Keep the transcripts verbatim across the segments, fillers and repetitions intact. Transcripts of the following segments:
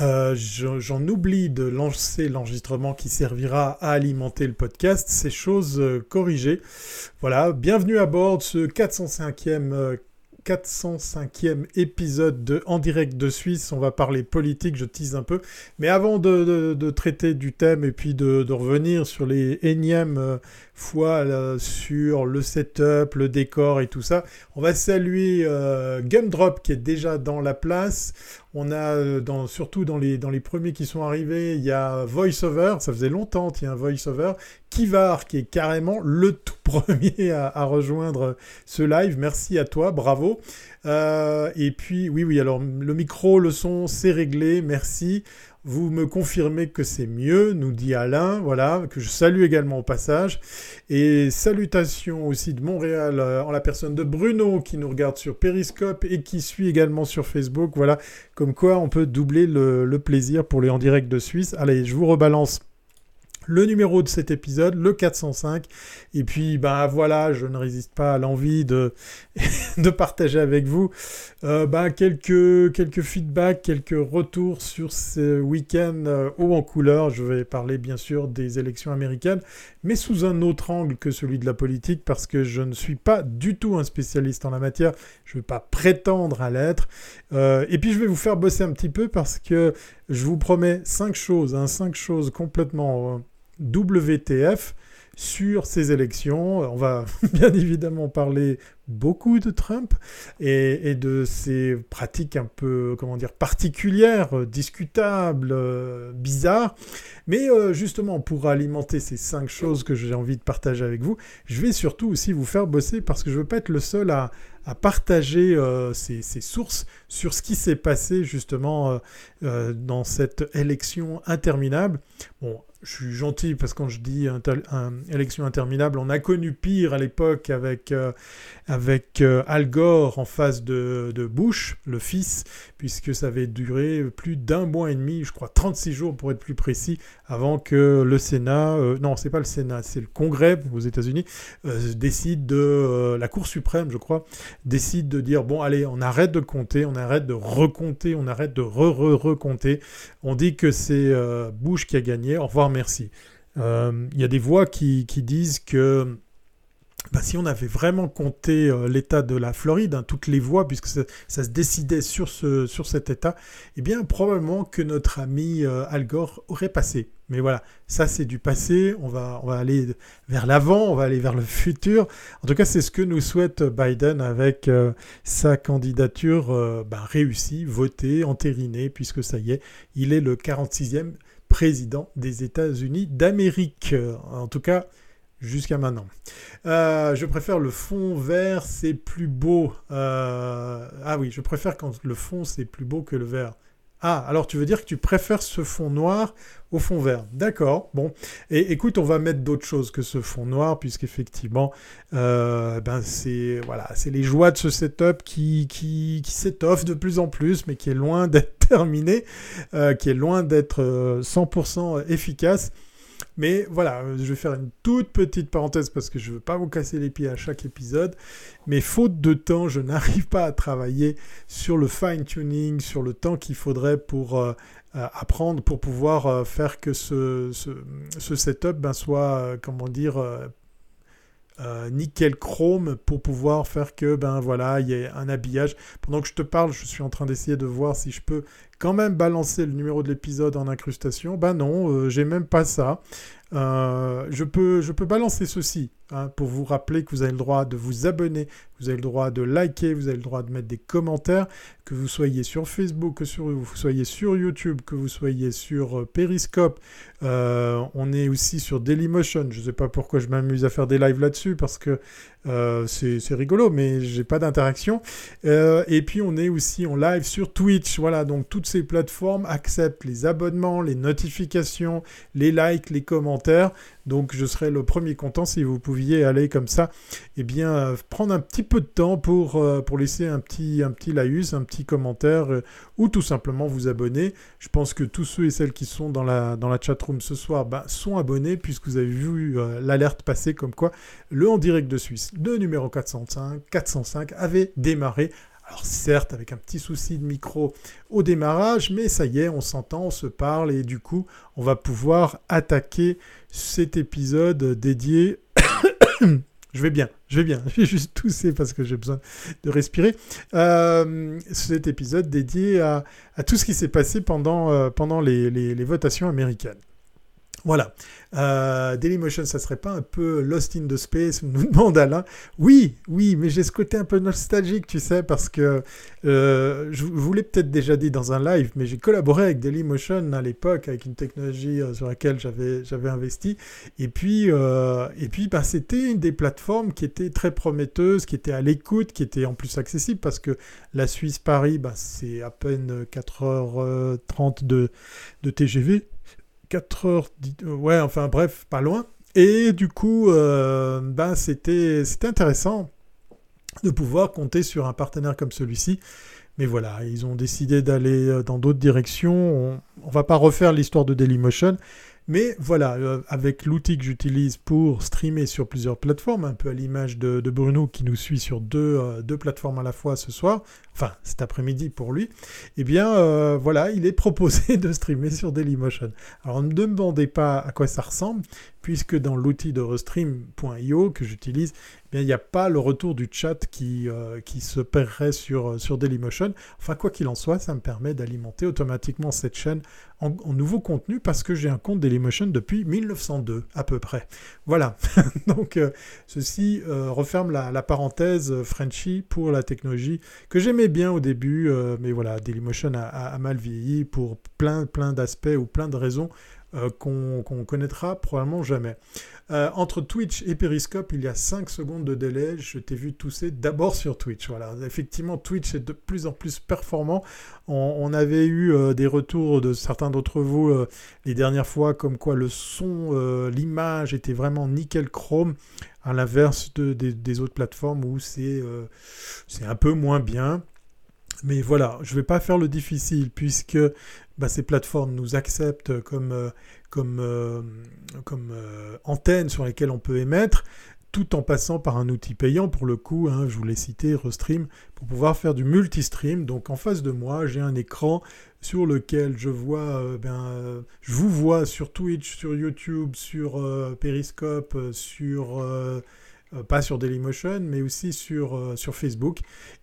Euh, j'en oublie de lancer l'enregistrement qui servira à alimenter le podcast, ces choses euh, corrigées. Voilà, bienvenue à bord de ce quatre cent cinquième épisode de En Direct de Suisse. On va parler politique, je tease un peu. Mais avant de, de, de traiter du thème et puis de, de revenir sur les énièmes euh, fois euh, sur le setup, le décor et tout ça, on va saluer euh, Gumdrop qui est déjà dans la place. On a, dans, surtout dans les, dans les premiers qui sont arrivés, il y a VoiceOver, ça faisait longtemps qu'il y a un VoiceOver, Kivar qui est carrément le tout premier à, à rejoindre ce live, merci à toi, bravo. Euh, et puis, oui, oui, alors le micro, le son, c'est réglé, merci. Vous me confirmez que c'est mieux, nous dit Alain, voilà, que je salue également au passage. Et salutations aussi de Montréal euh, en la personne de Bruno qui nous regarde sur Periscope et qui suit également sur Facebook. Voilà, comme quoi on peut doubler le, le plaisir pour les En Direct de Suisse. Allez, je vous rebalance le numéro de cet épisode, le quatre cent cinq. Et puis, ben voilà, je ne résiste pas à l'envie de, de partager avec vous euh, ben, quelques, quelques feedbacks, quelques retours sur ce week-end euh, haut en couleur. Je vais parler, bien sûr, des élections américaines, mais sous un autre angle que celui de la politique, parce que je ne suis pas du tout un spécialiste en la matière. Je ne vais pas prétendre à l'être. Euh, et puis, je vais vous faire bosser un petit peu, parce que je vous promets cinq choses, hein, cinq choses complètement... Euh, W T F sur ces élections. On va bien évidemment parler beaucoup de Trump et, et de ses pratiques un peu, comment dire, particulières, discutables, euh, bizarres. Mais euh, justement, pour alimenter ces cinq choses que j'ai envie de partager avec vous, je vais surtout aussi vous faire bosser parce que je ne veux pas être le seul à, à partager euh, ces, ces sources sur ce qui s'est passé justement euh, euh, dans cette élection interminable. Bon, je suis gentil parce que quand je dis un tel, un, élection interminable, on a connu pire à l'époque avec... Euh, avec euh, Al Gore en face de, de Bush, le fils, puisque ça avait duré plus d'un mois et demi, je crois trente-six jours pour être plus précis, avant que le Sénat, euh, non c'est pas le Sénat, c'est le Congrès aux États-Unis, euh, décide de, euh, la Cour suprême je crois, décide de dire bon allez on arrête de compter, on arrête de recompter, on arrête de re-re-recompter, on dit que c'est euh, Bush qui a gagné, au revoir merci. Il euh, y a des voix qui, qui disent que ben, si on avait vraiment compté euh, l'État de la Floride, hein, toutes les voix, puisque ça, ça se décidait sur, ce, sur cet État, eh bien probablement que notre ami euh, Al Gore aurait passé. Mais voilà, ça c'est du passé, on va, on va aller vers l'avant, on va aller vers le futur. En tout cas, c'est ce que nous souhaite Biden avec euh, sa candidature euh, ben, réussie, votée, entérinée, puisque ça y est, il est le quarante-sixième président des États-Unis d'Amérique. En tout cas... jusqu'à maintenant. Euh, je préfère le fond vert, c'est plus beau. Euh, ah oui, je préfère quand le fond, c'est plus beau que le vert. Ah, alors tu veux dire que tu préfères ce fond noir au fond vert. D'accord, bon. Et écoute, on va mettre d'autres choses que ce fond noir, puisqu'effectivement, euh, ben c'est, voilà, c'est les joies de ce setup qui, qui, qui s'étoffe de plus en plus, mais qui est loin d'être terminé, euh, qui est loin d'être euh, cent pour cent efficace. Mais voilà, je vais faire une toute petite parenthèse parce que je ne veux pas vous casser les pieds à chaque épisode. Mais faute de temps, je n'arrive pas à travailler sur le fine-tuning, sur le temps qu'il faudrait pour euh, apprendre, pour pouvoir euh, faire que ce, ce, ce setup ben, soit, euh, comment dire... Euh, Euh, nickel chrome pour pouvoir faire que ben voilà il y a un habillage. Pendant que je te parle, je suis en train d'essayer de voir si je peux quand même balancer le numéro de l'épisode en incrustation. Ben non, euh, j'ai même pas ça. Euh, je peux, je peux balancer ceci hein, pour vous rappeler que vous avez le droit de vous abonner, vous avez le droit de liker, vous avez le droit de mettre des commentaires, que vous soyez sur Facebook, que sur, vous soyez sur YouTube, que vous soyez sur euh, Periscope. Euh, on est aussi sur Dailymotion. Je ne sais pas pourquoi je m'amuse à faire des lives là-dessus parce que euh, c'est, c'est rigolo, mais j'ai pas d'interaction. Euh, et puis on est aussi en live sur Twitch. Voilà, donc toutes ces plateformes acceptent les abonnements, les notifications, les likes, les commentaires. Donc je serais le premier content si vous pouviez aller comme ça et eh bien euh, prendre un petit peu de temps pour, euh, pour laisser un petit, un petit laïus, un petit commentaire euh, ou tout simplement vous abonner. Je pense que tous ceux et celles qui sont dans la, dans la chatroom ce soir ben, sont abonnés puisque vous avez vu euh, l'alerte passer comme quoi le En Direct de Suisse, le numéro quatre cent cinq, quatre cent cinq avait démarré Alors certes, avec un petit souci de micro au démarrage, mais ça y est, on s'entend, on se parle et du coup, on va pouvoir attaquer cet épisode dédié... Je vais bien, je vais bien, j'ai juste toussé parce que j'ai besoin de respirer. Euh, cet épisode dédié à, à tout ce qui s'est passé pendant, euh, pendant les, les, les votations américaines. Voilà. Euh, Dailymotion, ça serait pas un peu Lost in the Space, nous demande Alain. Oui, oui, mais j'ai ce côté un peu nostalgique, tu sais, parce que euh, je vous l'ai peut-être déjà dit dans un live, mais j'ai collaboré avec Dailymotion à l'époque, avec une technologie euh, sur laquelle j'avais, j'avais investi. Et puis, euh, et puis ben, c'était une des plateformes qui était très prometteuse, qui était à l'écoute, qui était en plus accessible, parce que la Suisse-Paris, ben, c'est à peine quatre heures trente de, de T G V. quatre heures dix, ouais, enfin bref, pas loin. Et du coup, euh, ben, c'était, c'était intéressant de pouvoir compter sur un partenaire comme celui-ci. Mais voilà, ils ont décidé d'aller dans d'autres directions. On ne va pas refaire l'histoire de Dailymotion. Mais voilà, euh, avec l'outil que j'utilise pour streamer sur plusieurs plateformes, un peu à l'image de, de Bruno qui nous suit sur deux, euh, deux plateformes à la fois ce soir, enfin cet après-midi pour lui, eh bien euh, voilà, il est proposé de streamer sur Dailymotion. Alors ne me demandez pas à quoi ça ressemble, puisque dans l'outil de restream point i o que j'utilise, eh bien il n'y a pas le retour du chat qui, euh, qui se paierait sur, sur Dailymotion. Enfin, quoi qu'il en soit, ça me permet d'alimenter automatiquement cette chaîne en, en nouveau contenu, parce que j'ai un compte Dailymotion depuis mille neuf cent deux à peu près. Voilà. Donc euh, ceci euh, referme la, la parenthèse Frenchy pour la technologie que j'aimais bien au début, euh, mais voilà, Dailymotion a, a, a mal vieilli pour plein plein d'aspects ou plein de raisons euh, qu'on, qu'on connaîtra probablement jamais. Euh, entre Twitch et Periscope, il y a cinq secondes de délai. Je t'ai vu tousser d'abord sur Twitch. Voilà. Effectivement, Twitch est de plus en plus performant. On, on avait eu euh, des retours de certains d'entre vous euh, les dernières fois, comme quoi le son, euh, l'image était vraiment nickel chrome, à l'inverse de, de, des autres plateformes où c'est, euh, c'est un peu moins bien. Mais voilà, je ne vais pas faire le difficile, puisque bah, ces plateformes nous acceptent comme, euh, comme, euh, comme euh, antennes sur lesquelles on peut émettre, tout en passant par un outil payant, pour le coup, hein, je vous l'ai cité, Restream, pour pouvoir faire du multistream. Donc en face de moi, j'ai un écran sur lequel je vois, euh, ben, euh, je vous vois sur Twitch, sur YouTube, sur euh, Periscope, sur... Euh, pas sur Dailymotion, mais aussi sur, euh, sur Facebook.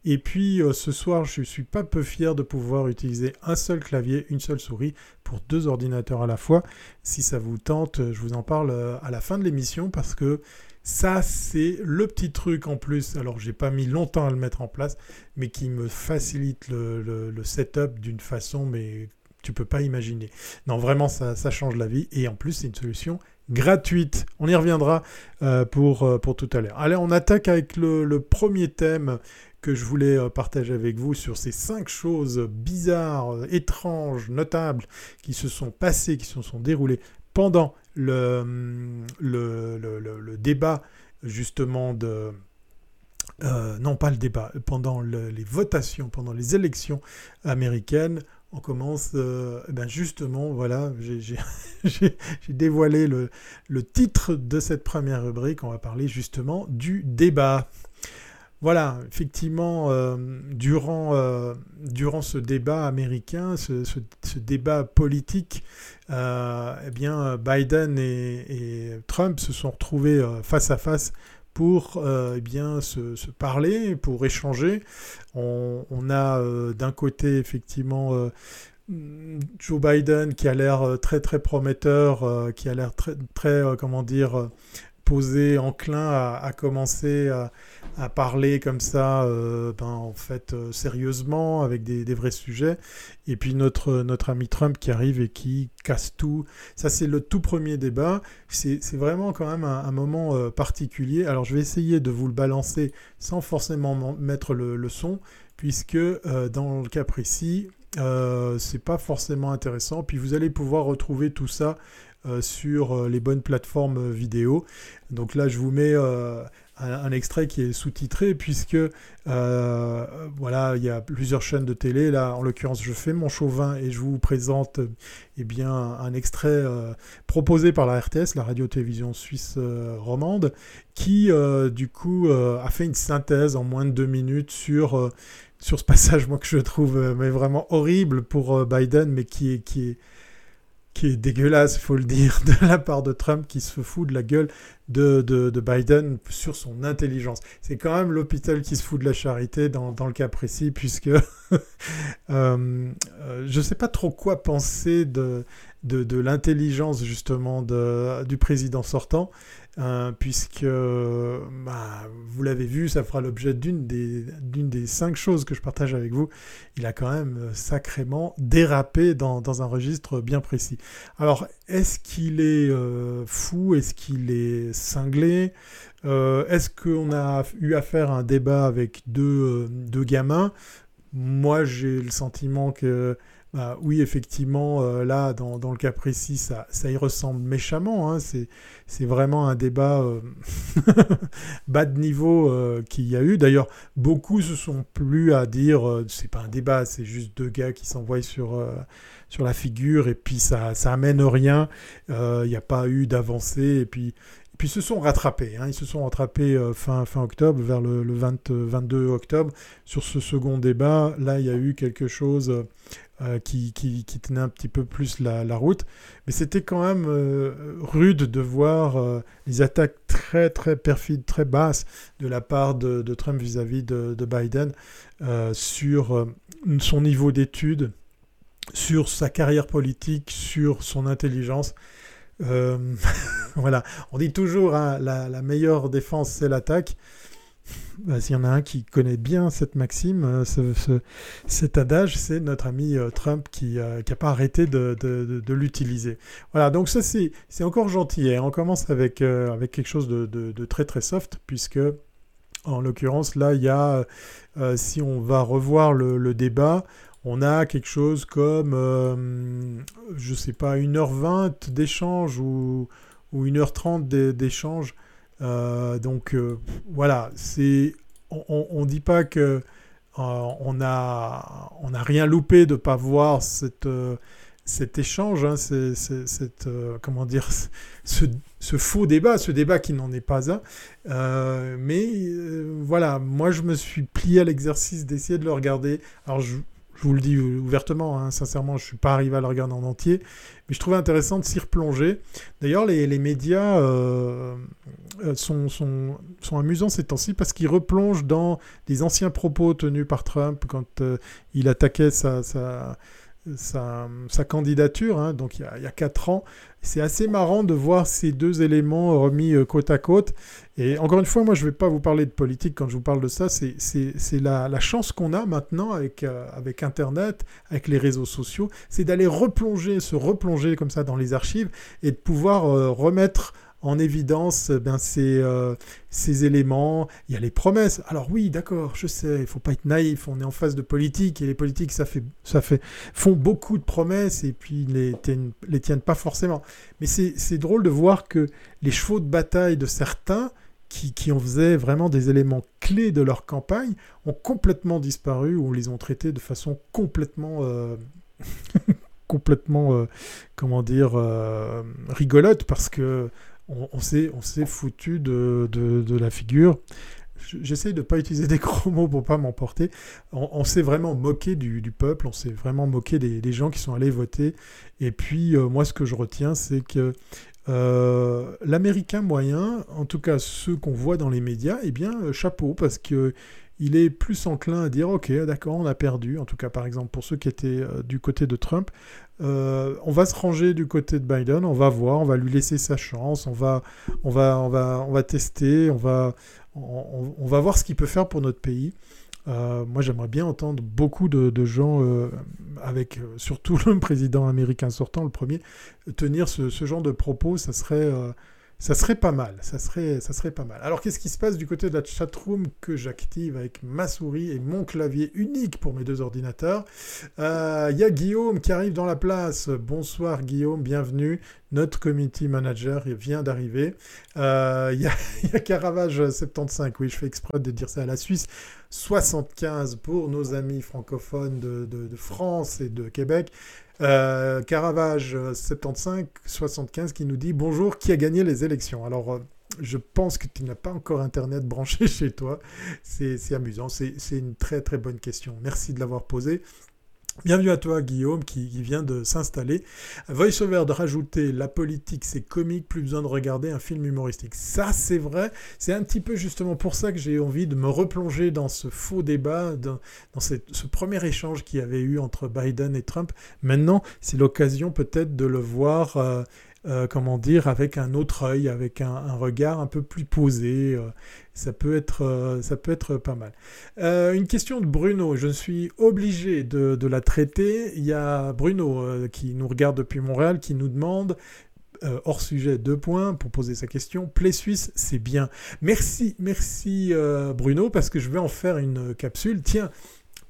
Et puis, euh, ce soir, je ne suis pas peu fier de pouvoir utiliser un seul clavier, une seule souris, pour deux ordinateurs à la fois. Si ça vous tente, je vous en parle euh, à la fin de l'émission, parce que ça, c'est le petit truc en plus. Alors, je n'ai pas mis longtemps à le mettre en place, mais qui me facilite le, le, le setup d'une façon, mais tu ne peux pas imaginer. Non, vraiment, ça, ça change la vie. Et en plus, c'est une solution gratuite. On y reviendra euh, pour, euh, pour tout à l'heure. Allez, on attaque avec le, le premier thème que je voulais euh, partager avec vous sur ces cinq choses bizarres, euh, étranges, notables qui se sont passées, qui se sont déroulées pendant le, le, le, le, le débat justement de... Euh, non, pas le débat, pendant le, les votations, pendant les élections américaines. On commence, euh, ben justement, voilà, j'ai, j'ai, j'ai dévoilé le, le titre de cette première rubrique. On va parler justement du débat. Voilà, effectivement, euh, durant, euh, durant ce débat américain, ce, ce, ce débat politique, euh, eh bien, Biden et, et Trump se sont retrouvés euh, face à face pour euh, eh bien, se, se parler, pour échanger. On, on a euh, d'un côté, effectivement, euh, Joe Biden qui a l'air très, très prometteur, euh, qui a l'air très, très euh, comment dire, posé, enclin à, à commencer à, à parler comme ça, euh, ben, en fait, euh, sérieusement, avec des, des vrais sujets. Et puis notre, notre ami Trump qui arrive et qui casse tout. Ça, c'est le tout premier débat. C'est, c'est vraiment quand même un, un moment euh, particulier. Alors, je vais essayer de vous le balancer sans forcément mettre le, le son, puisque euh, dans le cas précis, euh, c'est pas forcément intéressant. Puis vous allez pouvoir retrouver tout ça euh, sur euh, les bonnes plateformes euh, vidéo. Donc là, je vous mets... Euh, un extrait qui est sous-titré, puisque euh, voilà, il y a plusieurs chaînes de télé. Là, en l'occurrence, je fais mon chauvin et je vous présente eh bien, un extrait euh, proposé par la R T S, la radio-télévision suisse euh, romande, qui, euh, du coup, euh, a fait une synthèse en moins de deux minutes sur... Euh, sur ce passage, moi, que je trouve euh, mais vraiment horrible pour euh, Biden, mais qui est, qui est, qui est dégueulasse, il faut le dire, de la part de Trump, qui se fout de la gueule de, de, de Biden sur son intelligence. C'est quand même l'hôpital qui se fout de la charité dans, dans le cas précis, puisque euh, euh, je ne sais pas trop quoi penser de, de, de l'intelligence, justement, de, du président sortant, euh, puisque, bah, vous l'avez vu, ça fera l'objet d'une des, d'une des cinq choses que je partage avec vous. Il a quand même sacrément dérapé dans, dans un registre bien précis. Alors, est-ce qu'il est euh, fou? Est-ce qu'il est cinglé? euh, Est-ce qu'on a eu affaire à un débat avec deux, euh, deux gamins? Moi, j'ai le sentiment que... Bah, oui, effectivement, euh, là, dans, dans le cas précis, ça, ça y ressemble méchamment. Hein, c'est, c'est vraiment un débat euh, bas de niveau euh, qu'il y a eu. D'ailleurs, beaucoup se sont plus à dire, euh, c'est pas un débat, c'est juste deux gars qui s'envoient sur, euh, sur la figure, et puis ça, ça amène rien. Il euh, n'y a pas eu d'avancée, et puis... Puis se sont rattrapés, hein. Ils se sont rattrapés euh, fin, fin octobre, vers le, le vingt, vingt-deux octobre, sur ce second débat. Là, il y a eu quelque chose euh, qui, qui, qui tenait un petit peu plus la, la route. Mais c'était quand même euh, rude de voir euh, les attaques très, très perfides, très basses de la part de, de Trump vis-à-vis de, de Biden euh, sur euh, son niveau d'études, sur sa carrière politique, sur son intelligence. Euh, voilà, on dit toujours hein, la, la meilleure défense c'est l'attaque. Ben, s'il y en a un qui connaît bien cette maxime, euh, ce, ce, cet adage, c'est notre ami euh, Trump qui n'a euh, pas arrêté de, de, de, de l'utiliser. Voilà, donc ça c'est, c'est encore gentil. Et on commence avec, euh, avec quelque chose de, de, de très très soft, puisque en l'occurrence là il y a, euh, si on va revoir le, le débat, on a quelque chose comme, euh, je ne sais pas, une heure vingt d'échange ou, ou une heure trente d'échange. Euh, donc euh, voilà, c'est, on ne dit pas qu'on euh, n'a on a rien loupé de ne pas voir cette, euh, cet échange, hein, c'est, c'est, cette, euh, comment dire, ce, ce faux débat, ce débat qui n'en est pas un. Euh, mais euh, voilà, moi je me suis plié à l'exercice d'essayer de le regarder. Alors je... Je vous le dis ouvertement, hein, sincèrement, je ne suis pas arrivé à le regarder en entier, mais je trouvais intéressant de s'y replonger. D'ailleurs, les, les médias euh, sont, sont, sont amusants ces temps-ci parce qu'ils replongent dans des anciens propos tenus par Trump quand euh, il attaquait sa, sa, sa, sa candidature, hein, donc il y a, il y a quatre ans. C'est assez marrant de voir ces deux éléments remis côte à côte. Et encore une fois, moi, je ne vais pas vous parler de politique quand je vous parle de ça. C'est, c'est, c'est la, la chance qu'on a maintenant avec, euh, avec Internet, avec les réseaux sociaux, c'est d'aller replonger, se replonger comme ça dans les archives et de pouvoir euh, remettre en évidence ben, ces, euh, ces éléments. Il y a les promesses. Alors oui, d'accord, je sais, il ne faut pas être naïf, on est en face de politique, et les politiques, ça fait, ça fait, font beaucoup de promesses, et puis ils les tiennent, les tiennent pas forcément. Mais c'est, c'est drôle de voir que les chevaux de bataille de certains, qui, qui en faisaient vraiment des éléments clés de leur campagne, ont complètement disparu, ou les ont traités de façon complètement... Euh... complètement, euh, comment dire, euh, rigolote, parce que On, on, s'est, on s'est foutu de, de, de la figure. J'essaye de ne pas utiliser des gros mots pour ne pas m'emporter. On, on s'est vraiment moqué du, du peuple, on s'est vraiment moqué des, des gens qui sont allés voter. Et puis, euh, moi, ce que je retiens, c'est que euh, l'Américain moyen, en tout cas ceux qu'on voit dans les médias, eh bien, euh, chapeau, parce que il est plus enclin à dire « Ok, d'accord, on a perdu », en tout cas, par exemple, pour ceux qui étaient euh, du côté de Trump. Euh, on va se ranger du côté de Biden, on va voir, on va lui laisser sa chance, on va, on va, on va, on va tester, on va, on, on va voir ce qu'il peut faire pour notre pays. Euh, moi, j'aimerais bien entendre beaucoup de, de gens, euh, avec euh, surtout le président américain sortant, le premier, tenir ce, ce genre de propos, ça serait... Euh, Ça serait pas mal, ça serait, ça serait pas mal. Alors, qu'est-ce qui se passe du côté de la chatroom que j'active avec ma souris et mon clavier unique pour mes deux ordinateurs? Euh, y a Guillaume qui arrive dans la place. Bonsoir Guillaume, bienvenue. Notre community manager vient d'arriver. Il euh, y, y a Caravage soixante-quinze, oui, je fais exprès de dire ça à la Suisse. soixante-quinze pour nos amis francophones de, de, de France et de Québec. Euh, Caravage soixante-quinze qui nous dit « Bonjour, qui a gagné les élections ?» Alors, euh, je pense que tu n'as pas encore Internet branché chez toi. C'est amusant, c'est une très très bonne question. Merci de l'avoir posée. Bienvenue à toi Guillaume qui, qui vient de s'installer. VoiceOver de rajouter la politique, c'est comique, plus besoin de regarder un film humoristique. Ça c'est vrai, c'est un petit peu justement pour ça que j'ai envie de me replonger dans ce faux débat, dans, dans cette, ce premier échange qu'il y avait eu entre Biden et Trump. Maintenant, c'est l'occasion peut-être de le voir, euh, euh, comment dire, avec un autre œil, avec un, un regard un peu plus posé. Euh, Ça peut être, ça peut être pas mal. Euh, une question de Bruno, je suis obligé de, de la traiter. Il y a Bruno euh, qui nous regarde depuis Montréal, qui nous demande, euh, hors sujet, deux points, pour poser sa question. Play Suisse, c'est bien. Merci, merci euh, Bruno, parce que je vais en faire une capsule. Tiens,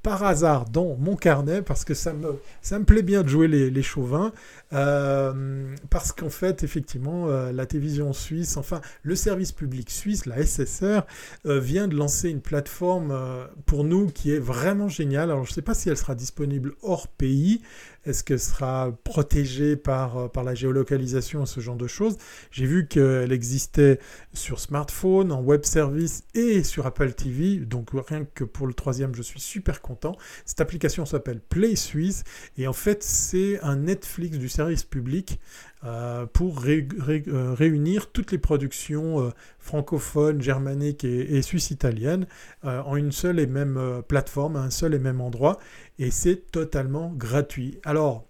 par hasard, dans mon carnet, parce que ça me, ça me plaît bien de jouer les, les chauvins, euh, parce qu'en fait, effectivement, euh, la télévision suisse, enfin, le service public suisse, la S S R, euh, vient de lancer une plateforme euh, pour nous qui est vraiment géniale. Alors, je ne sais pas si elle sera disponible hors pays, est-ce qu'elle sera protégée par, par la géolocalisation, ce genre de choses. J'ai vu qu'elle existait sur smartphone, en web service et sur Apple T V, donc rien que pour le troisième, je suis super content. Cette application s'appelle Play Suisse, et en fait, c'est un Netflix du service public euh, pour ré, ré, euh, réunir toutes les productions euh, francophones, germaniques et, et suisse-italiennes euh, en une seule et même euh, plateforme, à un seul et même endroit. Et c'est totalement gratuit. Alors,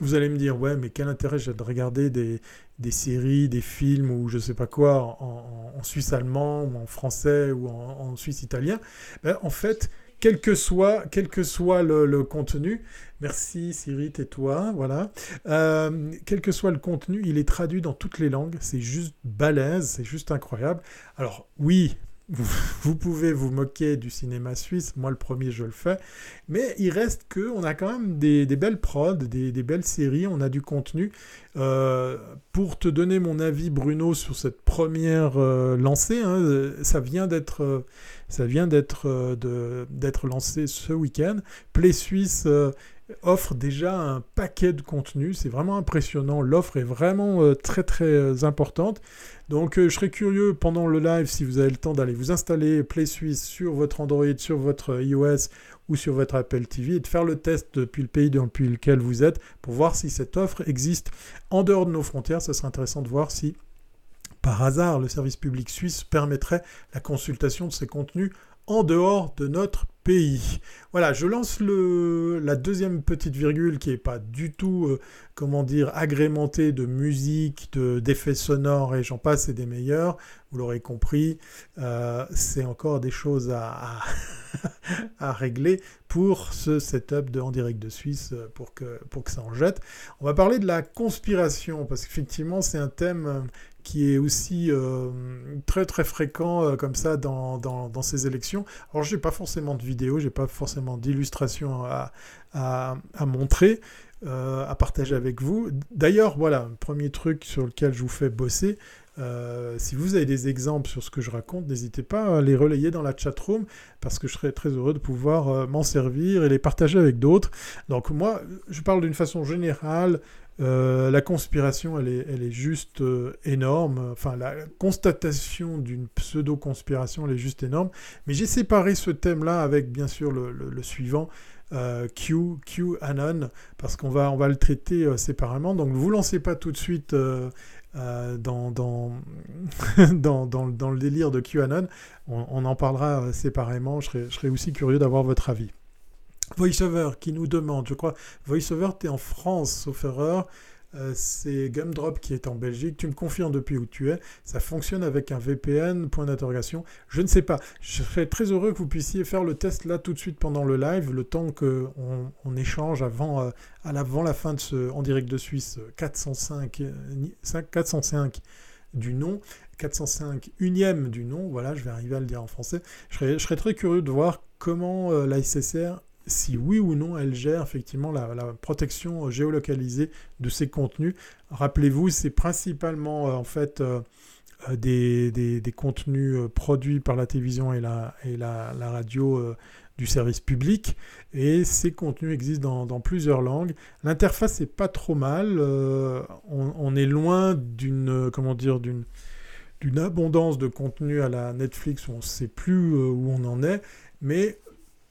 vous allez me dire, ouais, mais quel intérêt j'ai de regarder des, des séries, des films ou je ne sais pas quoi en, en, en suisse allemand ou en français ou en, en suisse italien. Ben, en fait, quel que soit, quel que soit le, le contenu, merci Siri, tais-toi, voilà. Euh, quel que soit le contenu, il est traduit dans toutes les langues. C'est juste balèze, c'est juste incroyable. Alors, oui, vous pouvez vous moquer du cinéma suisse, moi le premier je le fais, mais il reste qu'on a quand même des, des belles prods, des, des belles séries, on a du contenu. Euh, pour te donner mon avis Bruno sur cette première euh, lancée, hein, ça vient d'être euh, ça vient d'être euh, de, d'être lancé ce week-end. Play Suisse euh, offre déjà un paquet de contenu, c'est vraiment impressionnant, l'offre est vraiment euh, très très euh, importante, donc euh, je serais curieux pendant le live si vous avez le temps d'aller vous installer Play Suisse sur votre Android, sur votre iOS ou sur votre Apple T V et de faire le test depuis le pays depuis lequel vous êtes pour voir si cette offre existe en dehors de nos frontières. Ça serait intéressant de voir si par hasard le service public suisse permettrait la consultation de ces contenus en dehors de notre pays. Voilà, je lance le, la deuxième petite virgule qui n'est pas du tout, euh, comment dire, agrémentée de musique, de, d'effets sonores et j'en passe et des meilleurs. Vous l'aurez compris, euh, c'est encore des choses à, à, à régler pour ce setup de En Direct de Suisse, pour que, pour que ça en jette. On va parler de la conspiration, parce qu'effectivement, c'est un thème qui est aussi euh, très très fréquent euh, comme ça dans, dans, dans ces élections. Alors j'ai pas forcément de vidéo, j'ai pas forcément d'illustration à, à, à montrer, euh, à partager avec vous. D'ailleurs voilà, premier truc sur lequel je vous fais bosser, euh, si vous avez des exemples sur ce que je raconte, n'hésitez pas à les relayer dans la chatroom, parce que je serais très heureux de pouvoir euh, m'en servir et les partager avec d'autres. Donc moi, je parle d'une façon générale. Euh, la conspiration, elle est, elle est juste euh, énorme. Enfin, la constatation d'une pseudo-conspiration, elle est juste énorme. Mais j'ai séparé ce thème-là avec, bien sûr, le, le, le suivant, euh, Q, QAnon, parce qu'on va, on va le traiter euh, séparément. Donc, ne vous lancez pas tout de suite euh, euh, dans, dans, dans, dans, dans le délire de QAnon. On, on en parlera euh, séparément. Je serais, je serais aussi curieux d'avoir votre avis. VoiceOver qui nous demande, je crois, VoiceOver, t'es en France, sauf erreur, euh, c'est Gumdrop qui est en Belgique, tu me confirmes depuis où tu es, ça fonctionne avec un V P N, point d'interrogation, je ne sais pas, je serais très heureux que vous puissiez faire le test là tout de suite pendant le live, le temps qu'on on échange avant, euh, à l'avant la fin de ce En Direct de Suisse quatre cent cinq du nom, quatre cent cinq unième du nom, voilà, je vais arriver à le dire en français, je serais, je serais très curieux de voir comment euh, la S S R, si oui ou non, elle gère effectivement la, la protection géolocalisée de ces contenus. Rappelez-vous, c'est principalement euh, en fait euh, des, des, des contenus euh, produits par la télévision et la, et la, la radio euh, du service public, et ces contenus existent dans, dans plusieurs langues. L'interface n'est pas trop mal, euh, on, on est loin d'une, comment dire, d'une... d'une abondance de contenu à la Netflix où on ne sait plus où on en est, mais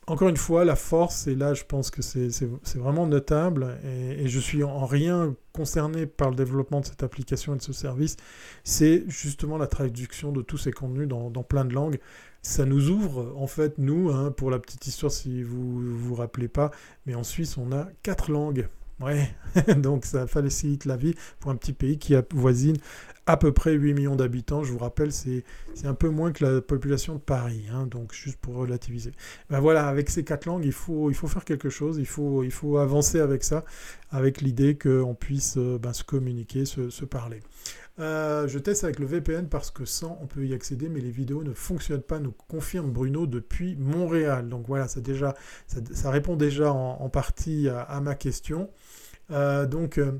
encore une fois, la force, et là je pense que c'est, c'est, c'est vraiment notable, et, et je suis en rien concerné par le développement de cette application et de ce service, c'est justement la traduction de tous ces contenus dans, dans plein de langues. Ça nous ouvre, en fait, nous, hein, pour la petite histoire, si vous ne vous rappelez pas, mais en Suisse, on a quatre langues. Ouais, donc ça facilite la vie pour un petit pays qui avoisine à peu près huit millions d'habitants. Je vous rappelle, c'est, c'est un peu moins que la population de Paris, hein, donc juste pour relativiser. Ben voilà, avec ces quatre langues, il faut, il faut faire quelque chose, il faut, il faut avancer avec ça, avec l'idée qu'on puisse ben, se communiquer, se, se parler. Euh, je teste avec le V P N parce que sans, on peut y accéder, mais les vidéos ne fonctionnent pas, nous confirme Bruno depuis Montréal. Donc voilà, ça, déjà, ça, ça répond déjà en, en partie à, à ma question. Euh, donc, euh,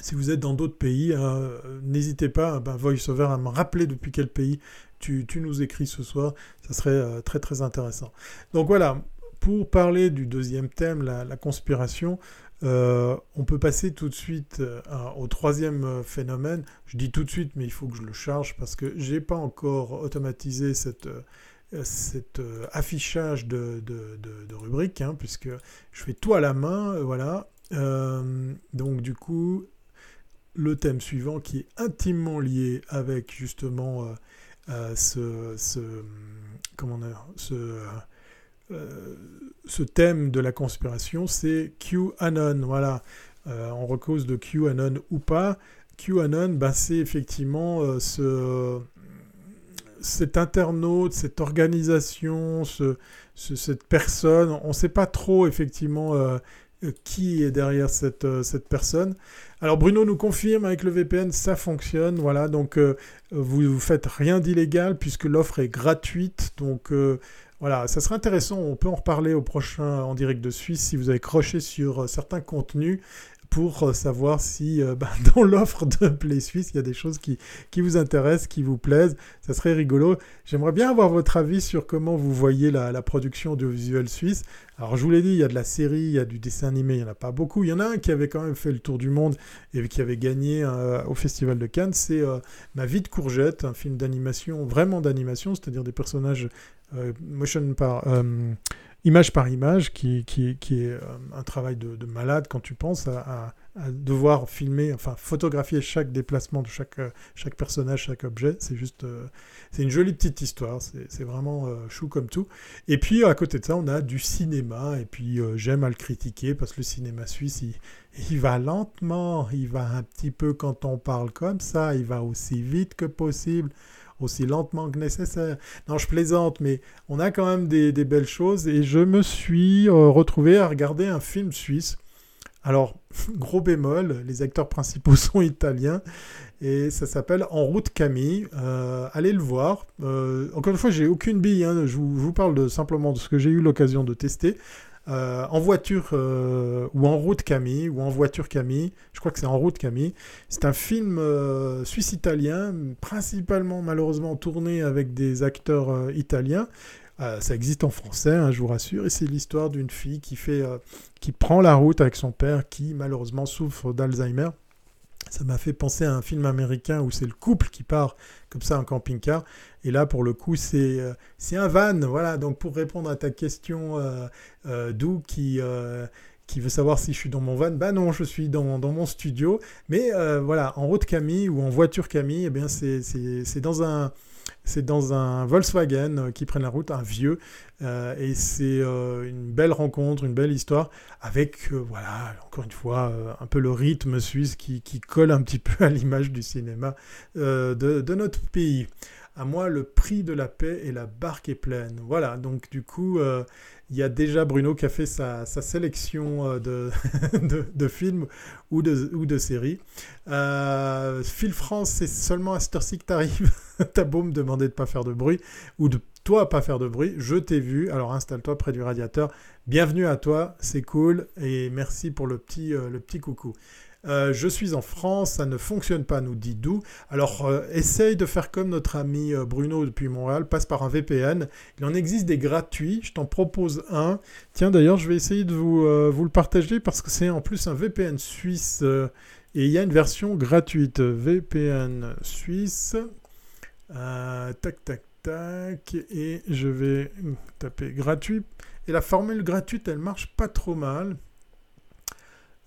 si vous êtes dans d'autres pays, euh, n'hésitez pas, ben, VoiceOver, à me rappeler depuis quel pays tu, tu nous écris ce soir. Ça serait euh, très, très intéressant. Donc voilà, pour parler du deuxième thème, la, la conspiration... Euh, on peut passer tout de suite euh, au troisième phénomène. Je dis tout de suite, mais il faut que je le charge parce que je n'ai pas encore automatisé cette, euh, cette euh, affichage de, de, de, de rubrique, hein, puisque je fais tout à la main. Voilà. Euh, donc du coup, le thème suivant qui est intimement lié avec justement euh, euh, ce, ce... Comment on a... ce euh, Euh, ce thème de la conspiration, c'est QAnon. Voilà, euh, on recouse de QAnon ou pas. QAnon, ben, c'est effectivement euh, ce, cet internaute, cette organisation, ce, ce, cette personne. On ne sait pas trop effectivement euh, qui est derrière cette, euh, cette personne. Alors Bruno nous confirme avec le V P N, ça fonctionne. Voilà, donc euh, vous ne faites rien d'illégal puisque l'offre est gratuite. Donc euh, Voilà, ça serait intéressant, on peut en reparler au prochain En Direct de Suisse si vous avez croché sur euh, certains contenus pour euh, savoir si euh, bah, dans l'offre de Play Suisse, il y a des choses qui, qui vous intéressent, qui vous plaisent. Ça serait rigolo. J'aimerais bien avoir votre avis sur comment vous voyez la, la production audiovisuelle suisse. Alors, je vous l'ai dit, il y a de la série, il y a du dessin animé, il n'y en a pas beaucoup. Il y en a un qui avait quand même fait le tour du monde et qui avait gagné euh, au Festival de Cannes, c'est euh, Ma vie de courgette, un film d'animation, vraiment d'animation, c'est-à-dire des personnages... Euh, motion par euh, image par image qui, qui, qui est euh, un travail de, de malade quand tu penses à, à, à devoir filmer, enfin photographier chaque déplacement de chaque, euh, chaque personnage, chaque objet, c'est juste euh, c'est une jolie petite histoire, c'est, c'est vraiment euh, chou comme tout. Et puis à côté de ça on a du cinéma et puis euh, j'aime à le critiquer parce que le cinéma suisse il, il va lentement, il va un petit peu quand on parle comme ça, il va aussi vite que possible, aussi lentement que nécessaire. Non, je plaisante, mais on a quand même des, des belles choses, et je me suis euh, retrouvé à regarder un film suisse. Alors, gros bémol, les acteurs principaux sont italiens, et ça s'appelle En route Camille. Euh, allez le voir. Euh, encore une fois, j'ai aucune bille, hein, je vous, je vous parle de, simplement de ce que j'ai eu l'occasion de tester. Euh, en voiture euh, ou en route Camille, ou en voiture Camille, je crois que c'est En route Camille, c'est un film euh, suisse-italien, principalement malheureusement tourné avec des acteurs euh, italiens, euh, ça existe en français, hein, je vous rassure, et c'est l'histoire d'une fille qui, fait, euh, qui prend la route avec son père qui malheureusement souffre d'Alzheimer. Ça m'a fait penser à un film américain où c'est le couple qui part comme ça en camping-car. Et là, pour le coup, c'est, euh, c'est un van. Voilà, donc pour répondre à ta question, euh, euh, Dou, qui, euh, qui veut savoir si je suis dans mon van, bah non, je suis dans, dans mon studio. Mais euh, voilà, en route Camille ou en voiture Camille, eh bien, c'est, c'est, c'est dans un... C'est dans un Volkswagen euh, qui prennent la route, un vieux, euh, et c'est euh, une belle rencontre, une belle histoire, avec, euh, voilà, encore une fois, euh, un peu le rythme suisse qui, qui colle un petit peu à l'image du cinéma euh, de, de notre pays. À moi, le prix de la paix et la barque est pleine. Voilà, donc du coup, il euh, y a déjà Bruno qui a fait sa, sa sélection euh, de, de, de films ou de, ou de séries. Euh, Phil France, c'est seulement à cette heure-ci que t'arrives. T'as beau me demander de ne pas faire de bruit, ou de toi pas faire de bruit, je t'ai vu, alors installe-toi près du radiateur. Bienvenue à toi, c'est cool, et merci pour le petit, euh, le petit coucou. Euh, je suis en France, ça ne fonctionne pas, nous dit Dou. Alors, euh, essaye de faire comme notre ami euh, Bruno depuis Montréal, passe par un V P N. Il en existe des gratuits, je t'en propose un. Tiens, d'ailleurs, je vais essayer de vous, euh, vous le partager parce que c'est en plus un V P N suisse euh, et il y a une version gratuite. V P N suisse, Euh, tac, tac, tac. Et je vais taper gratuit. Et la formule gratuite, elle marche pas trop mal.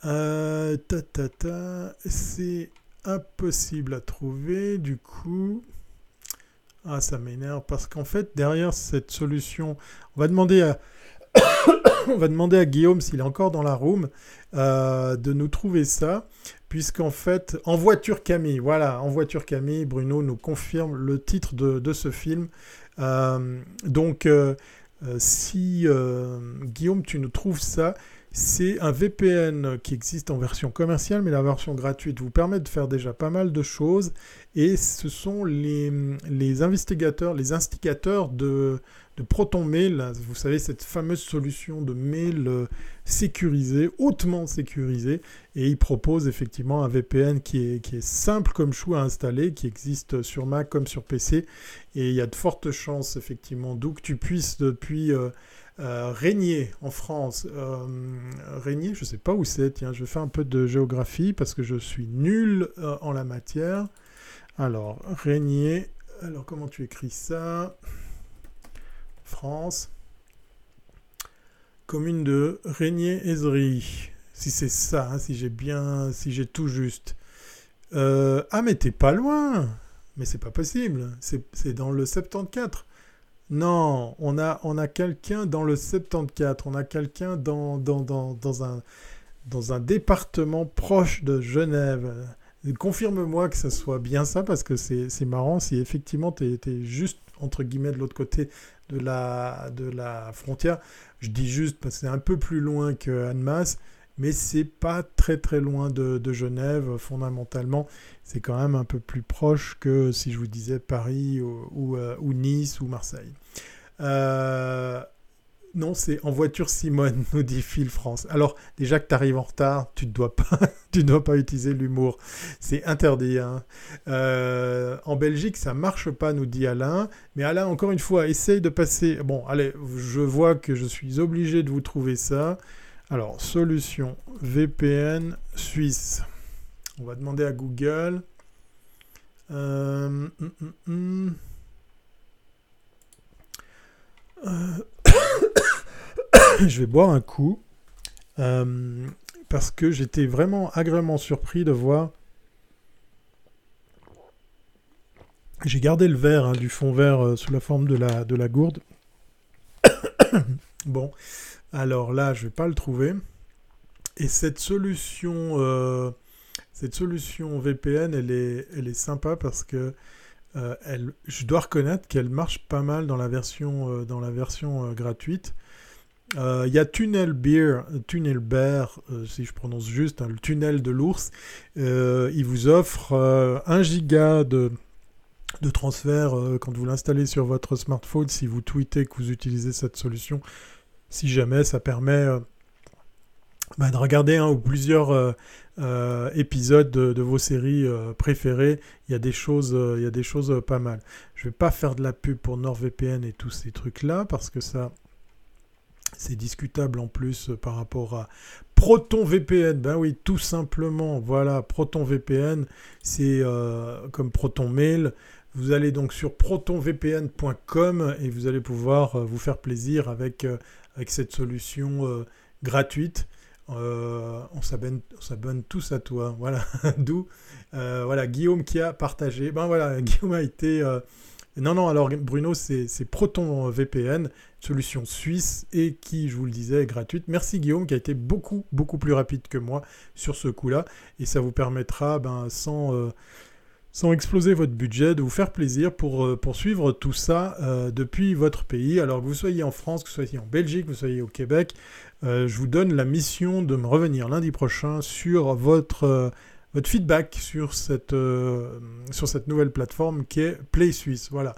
Euh, ta, ta, ta. C'est impossible à trouver. Du coup... Ah, ça m'énerve parce qu'en fait, derrière cette solution, on va demander à, on va demander à Guillaume, s'il est encore dans la room, euh, de nous trouver ça. Puisqu'en fait, En voiture Camille, voilà, En voiture Camille, Bruno nous confirme le titre de, de ce film. Euh, donc, euh, si euh, Guillaume, tu nous trouves ça, c'est un V P N qui existe en version commerciale, mais la version gratuite vous permet de faire déjà pas mal de choses. Et ce sont les, les investigateurs, les instigateurs de, de ProtonMail. Vous savez, cette fameuse solution de mail sécurisée, hautement sécurisée. Et ils proposent effectivement un V P N qui est, qui est simple comme chou à installer, qui existe sur Mac comme sur P C. Et il y a de fortes chances, effectivement, d'où que tu puisses depuis... Euh, Euh, régner en France, euh, régner, je ne sais pas où c'est, tiens, je fais un peu de géographie parce que je suis nul euh, en la matière. Alors, régner, alors comment tu écris ça? France, commune de Régnier-Aizerie, si c'est ça, hein, si j'ai bien, si j'ai tout juste. Euh, ah, mais t'es pas loin, mais c'est pas possible, c'est, c'est dans le soixante-quatorze. Non, on a, on a quelqu'un dans le soixante-quatorze, on a quelqu'un dans, dans, dans, dans, un, dans un département proche de Genève. Confirme-moi que ce soit bien ça, parce que c'est, c'est marrant si effectivement tu es juste, entre guillemets, de l'autre côté de la, de la frontière. Je dis juste parce que c'est un peu plus loin que Annemasse, mais c'est pas très très loin de, de Genève, fondamentalement. C'est quand même un peu plus proche que si je vous disais Paris ou, ou, euh, ou Nice ou Marseille. Euh, non, c'est en voiture Simone, nous dit Phil France. Alors, déjà que tu arrives en retard, tu ne dois pas, tu dois pas utiliser l'humour. C'est interdit. Hein. Euh, en Belgique, ça ne marche pas, nous dit Alain. Mais Alain, encore une fois, essaye de passer... Bon, allez, je vois que je suis obligé de vous trouver ça. Alors, solution V P N Suisse. On va demander à Google. Euh, mm, mm, mm. Euh, je vais boire un coup. Euh, parce que j'étais vraiment agréablement surpris de voir... J'ai gardé le verre, hein, du fond vert euh, sous la forme de la, de la gourde. Bon, alors là, je ne vais pas le trouver. Et cette solution... Euh, Cette solution V P N, elle est, elle est sympa parce que euh, elle, je dois reconnaître qu'elle marche pas mal dans la version, euh, dans la version euh, gratuite. Il euh, y a Tunnel Bear, Tunnel Bear, euh, si je prononce juste, hein, le tunnel de l'ours. Euh, il vous offre euh, un giga de, de transfert euh, quand vous l'installez sur votre smartphone, si vous tweetez que vous utilisez cette solution. Si jamais, ça permet... Euh, Bah, de regarder un ou plusieurs euh, euh, épisodes de, de vos séries euh, préférées. Il y a des choses, euh, il y a des choses euh, pas mal. Je ne vais pas faire de la pub pour NordVPN et tous ces trucs-là, parce que ça, c'est discutable en plus euh, par rapport à ProtonVPN. Ben oui, tout simplement, voilà, ProtonVPN, c'est euh, comme ProtonMail. Vous allez donc sur proton v p n point com et vous allez pouvoir euh, vous faire plaisir avec, euh, avec cette solution euh, gratuite. Euh, on s'abonne, on s'abonne tous à toi, voilà, d'où, euh, voilà, Guillaume qui a partagé, ben voilà, Guillaume a été, euh... non, non, alors Bruno, c'est, c'est ProtonVPN, solution suisse, et qui, je vous le disais, est gratuite. Merci Guillaume qui a été beaucoup, beaucoup plus rapide que moi sur ce coup-là, et ça vous permettra, ben, sans... Euh... sans exploser votre budget, de vous faire plaisir pour, pour suivre tout ça euh, depuis votre pays. Alors que vous soyez en France, que vous soyez en Belgique, que vous soyez au Québec, euh, je vous donne la mission de me revenir lundi prochain sur votre, euh, votre feedback sur cette, euh, sur cette nouvelle plateforme qui est Play Suisse. Voilà.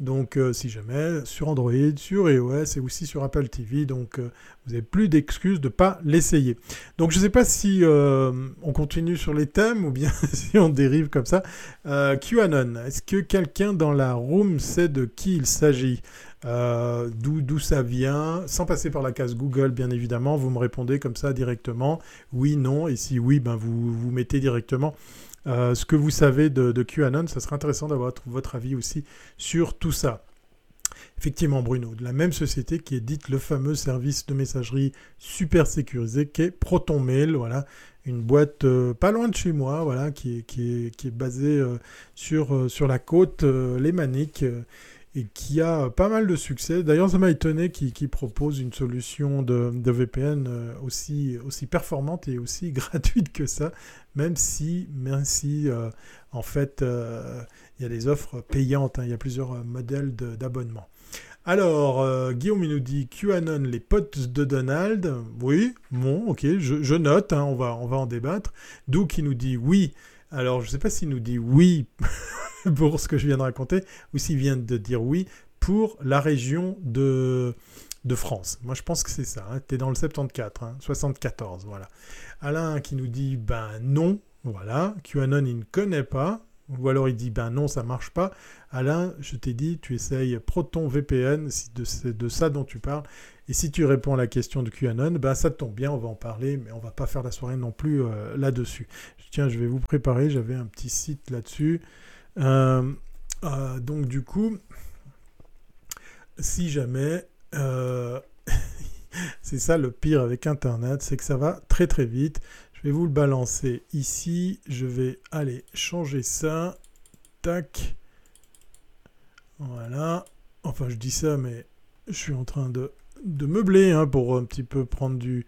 Donc euh, si jamais, sur Android, sur iOS et aussi sur Apple T V, donc euh, vous n'avez plus d'excuses de ne pas l'essayer. Donc je ne sais pas si euh, on continue sur les thèmes ou bien si on dérive comme ça. Euh, QAnon, est-ce que quelqu'un dans la room sait de qui il s'agit ? Euh, d'où, d'où ça vient, sans passer par la case Google bien évidemment, vous me répondez comme ça directement, oui, non, et si oui, ben vous, vous mettez directement euh, ce que vous savez de, de QAnon. Ça serait intéressant d'avoir votre avis aussi sur tout ça. Effectivement, Bruno, de la même société qui édite le fameux service de messagerie super sécurisé qu'est ProtonMail, voilà, une boîte euh, pas loin de chez moi, voilà, qui est, qui est, qui est basée euh, sur, euh, sur la côte euh, lémanique euh, et qui a euh, pas mal de succès. D'ailleurs, ça m'a étonné qu'ils qu'ils proposent une solution de, de V P N euh, aussi, aussi performante et aussi gratuite que ça, même si, même si euh, en fait, il euh, y a des offres payantes, hein, y a plusieurs euh, modèles de, d'abonnement. Alors, euh, Guillaume, il nous dit « QAnon, les potes de Donald ». Oui, bon, ok, je, je note, hein, on, va, on va en débattre. Doug, il nous dit « oui ». Alors, je ne sais pas s'il nous dit « oui » pour ce que je viens de raconter, ou s'il vient de dire « oui » pour la région de, de France. Moi, je pense que c'est ça. Hein, tu es dans le soixante-quatorze, hein, soixante-quatorze, voilà. Alain qui nous dit « ben non », voilà. QAnon, il ne connaît pas. Ou alors il dit « ben non, ça ne marche pas ». Alain, je t'ai dit, tu essayes ProtonVPN, si c'est de ça dont tu parles. Et si tu réponds à la question de QAnon, ben ça tombe bien, on va en parler, mais on ne va pas faire la soirée non plus euh, là-dessus. Tiens, je vais vous préparer, j'avais un petit site là-dessus. Euh, euh, donc du coup, si jamais... Euh, c'est ça le pire avec Internet, c'est que ça va très très vite. Je vais vous le balancer ici. Je vais aller changer ça. Tac. Voilà. Enfin, je dis ça, mais je suis en train de, de meubler hein, pour un petit peu prendre du...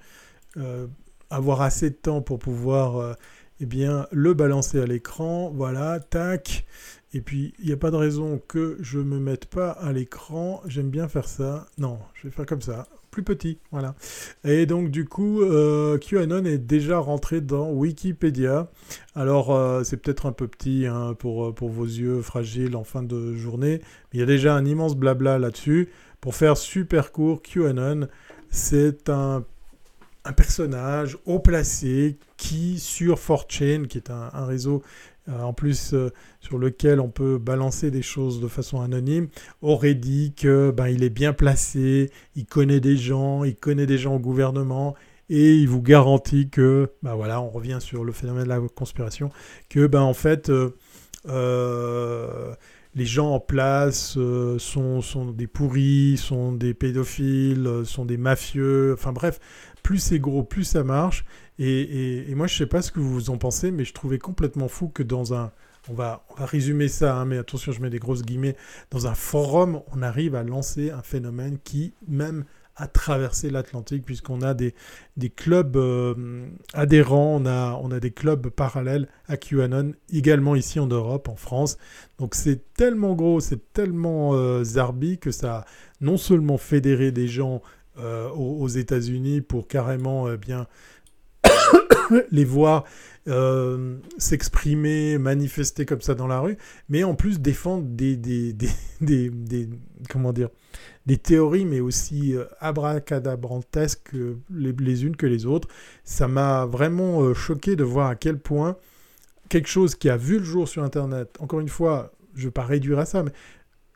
Euh, avoir assez de temps pour pouvoir euh, eh bien, le balancer à l'écran. Voilà. Tac. Et puis, il n'y a pas de raison que je ne me mette pas à l'écran. J'aime bien faire ça. Non, je vais faire comme ça. Plus petit, voilà. Et donc, du coup, euh, QAnon est déjà rentré dans Wikipédia. Alors, euh, c'est peut-être un peu petit hein, pour, pour vos yeux fragiles en fin de journée, mais il y a déjà un immense blabla là-dessus. Pour faire super court, QAnon, c'est un, un personnage haut placé qui, sur quatre chan, qui est un, un réseau euh, en plus euh, sur lequel on peut balancer des choses de façon anonyme, aurait dit que ben, il est bien placé, il connaît des gens, il connaît des gens au gouvernement, et il vous garantit que, ben voilà, on revient sur le phénomène de la conspiration, que ben en fait, euh, euh, les gens en place euh, sont, sont des pourris, sont des pédophiles, euh, sont des mafieux, enfin bref, plus c'est gros, plus ça marche. Et, et, et moi, je ne sais pas ce que vous en pensez, mais je trouvais complètement fou que dans un... On va, on va résumer ça, hein, mais attention, je mets des grosses guillemets. Dans un forum, on arrive à lancer un phénomène qui, même, a traversé l'Atlantique, puisqu'on a des, des clubs euh, adhérents, on a, on a des clubs parallèles à QAnon, également ici en Europe, en France. Donc, c'est tellement gros, c'est tellement euh, zarbi que ça a non seulement fédéré des gens euh, aux, aux États-Unis pour carrément euh, bien... les voir euh, s'exprimer, manifester comme ça dans la rue, mais en plus défendre des, des, des, des, des, comment dire, des théories, mais aussi euh, abracadabrantesques euh, les, les unes que les autres. Ça m'a vraiment euh, choqué de voir à quel point quelque chose qui a vu le jour sur Internet, encore une fois, je ne vais pas réduire à ça, mais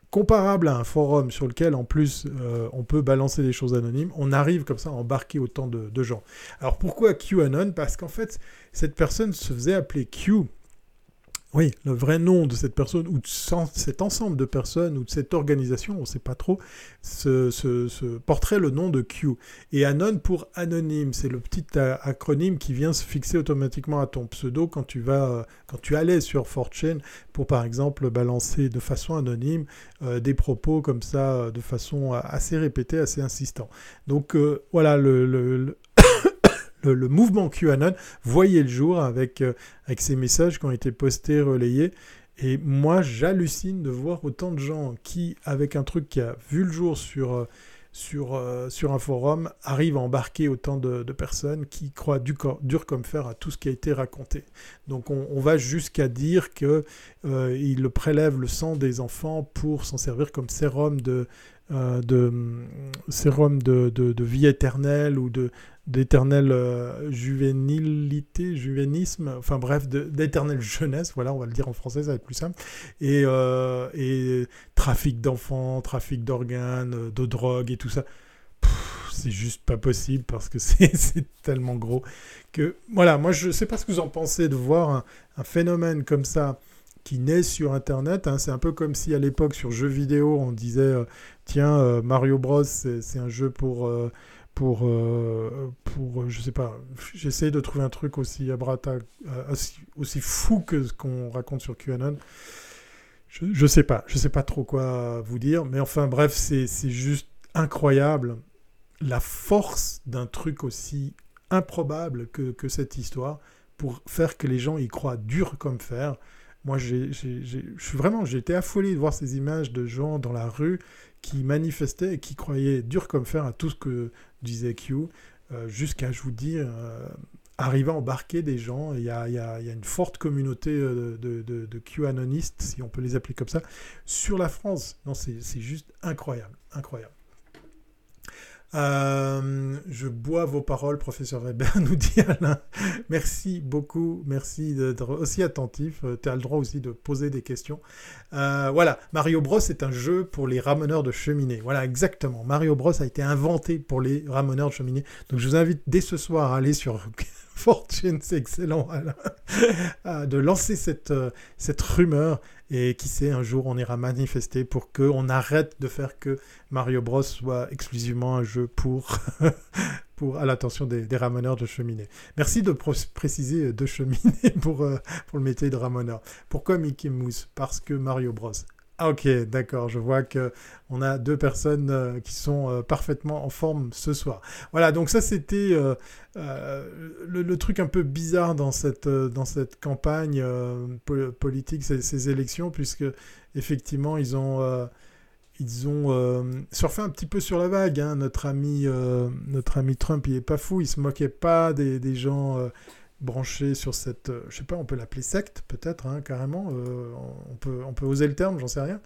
comparable à un forum sur lequel, en plus, euh, on peut balancer des choses anonymes, on arrive comme ça à embarquer autant de, de gens. Alors, pourquoi QAnon ? Parce qu'en fait, cette personne se faisait appeler Q. Oui, le vrai nom de cette personne ou de cet ensemble de personnes ou de cette organisation, on ne sait pas trop, se, se, se porterait le nom de Q. Et Anon pour anonyme, c'est le petit acronyme qui vient se fixer automatiquement à ton pseudo quand tu vas, quand tu allais sur quatre chan pour, par exemple, balancer de façon anonyme euh, des propos comme ça, de façon assez répétée, assez insistante. Donc, euh, voilà, le... le, le Le, le mouvement QAnon voyait le jour avec, euh, avec ces messages qui ont été postés, relayés. Et moi, j'hallucine de voir autant de gens qui, avec un truc qui a vu le jour sur, euh, sur, euh, sur un forum, arrivent à embarquer autant de, de personnes qui croient du cor- dur comme fer à tout ce qui a été raconté. Donc, on, on va jusqu'à dire qu'ils euh, prélèvent le sang des enfants pour s'en servir comme sérum de... Euh, de sérum de, de, de vie éternelle ou de, d'éternelle euh, juvénilité, juvénisme, enfin bref, de, d'éternelle jeunesse, voilà, on va le dire en français, ça va être plus simple, et, euh, et trafic d'enfants, trafic d'organes, de drogue et tout ça. Pff, c'est juste pas possible parce que c'est, c'est tellement gros que voilà. Moi, je sais pas ce que vous en pensez de voir un, un phénomène comme ça qui naît sur Internet. Hein. C'est un peu comme si à l'époque sur jeux vidéo on disait euh, tiens euh, Mario Bros c'est, c'est un jeu pour euh, pour euh, pour je sais pas. J'essaie de trouver un truc aussi abrata aussi, aussi fou que ce qu'on raconte sur QAnon. Je, je sais pas, je sais pas trop quoi vous dire, mais enfin bref, c'est, c'est juste incroyable la force d'un truc aussi improbable que, que cette histoire pour faire que les gens y croient dur comme fer. Moi, j'ai, j'ai, j'ai, je suis vraiment, j'ai été affolé de voir ces images de gens dans la rue qui manifestaient et qui croyaient dur comme fer à tout ce que disait Q, euh, jusqu'à, je vous dis, euh, arriver à embarquer des gens. Il y a, il y a, il y a une forte communauté de, de, de, de QAnonistes, si on peut les appeler comme ça, sur la France. Non, c'est, c'est juste incroyable, incroyable. Euh, je bois vos paroles, professeur Weber, nous dit Alain. Merci beaucoup, merci d'être aussi attentif. Tu as le droit aussi de poser des questions. Euh, voilà, Mario Bros est un jeu pour les ramoneurs de cheminée. Voilà, exactement. Mario Bros a été inventé pour les ramoneurs de cheminée. Donc je vous invite dès ce soir à aller sur Fortune, c'est excellent, Alain, de lancer cette, cette rumeur. Et qui sait, un jour, on ira manifester pour qu'on arrête de faire que Mario Bros soit exclusivement un jeu pour, pour à l'attention des, des ramoneurs de cheminée. Merci de pro- préciser de cheminée pour, euh, pour le métier de ramoneur. Pourquoi Mickey Mouse ? Parce que Mario Bros. Ah, ok, d'accord, je vois qu'on a deux personnes euh, qui sont euh, parfaitement en forme ce soir. Voilà, donc ça, c'était euh, euh, le, le truc un peu bizarre dans cette, euh, dans cette campagne euh, politique, ces, ces élections, puisque, effectivement, ils ont, euh, ils ont euh, surfé un petit peu sur la vague. Hein. Notre, ami, euh, notre ami Trump, il n'est pas fou, il ne se moquait pas des, des gens... Euh, branché sur cette, euh, je sais pas, on peut l'appeler secte peut-être, hein, carrément, euh, on, peut, on peut oser le terme, j'en sais rien.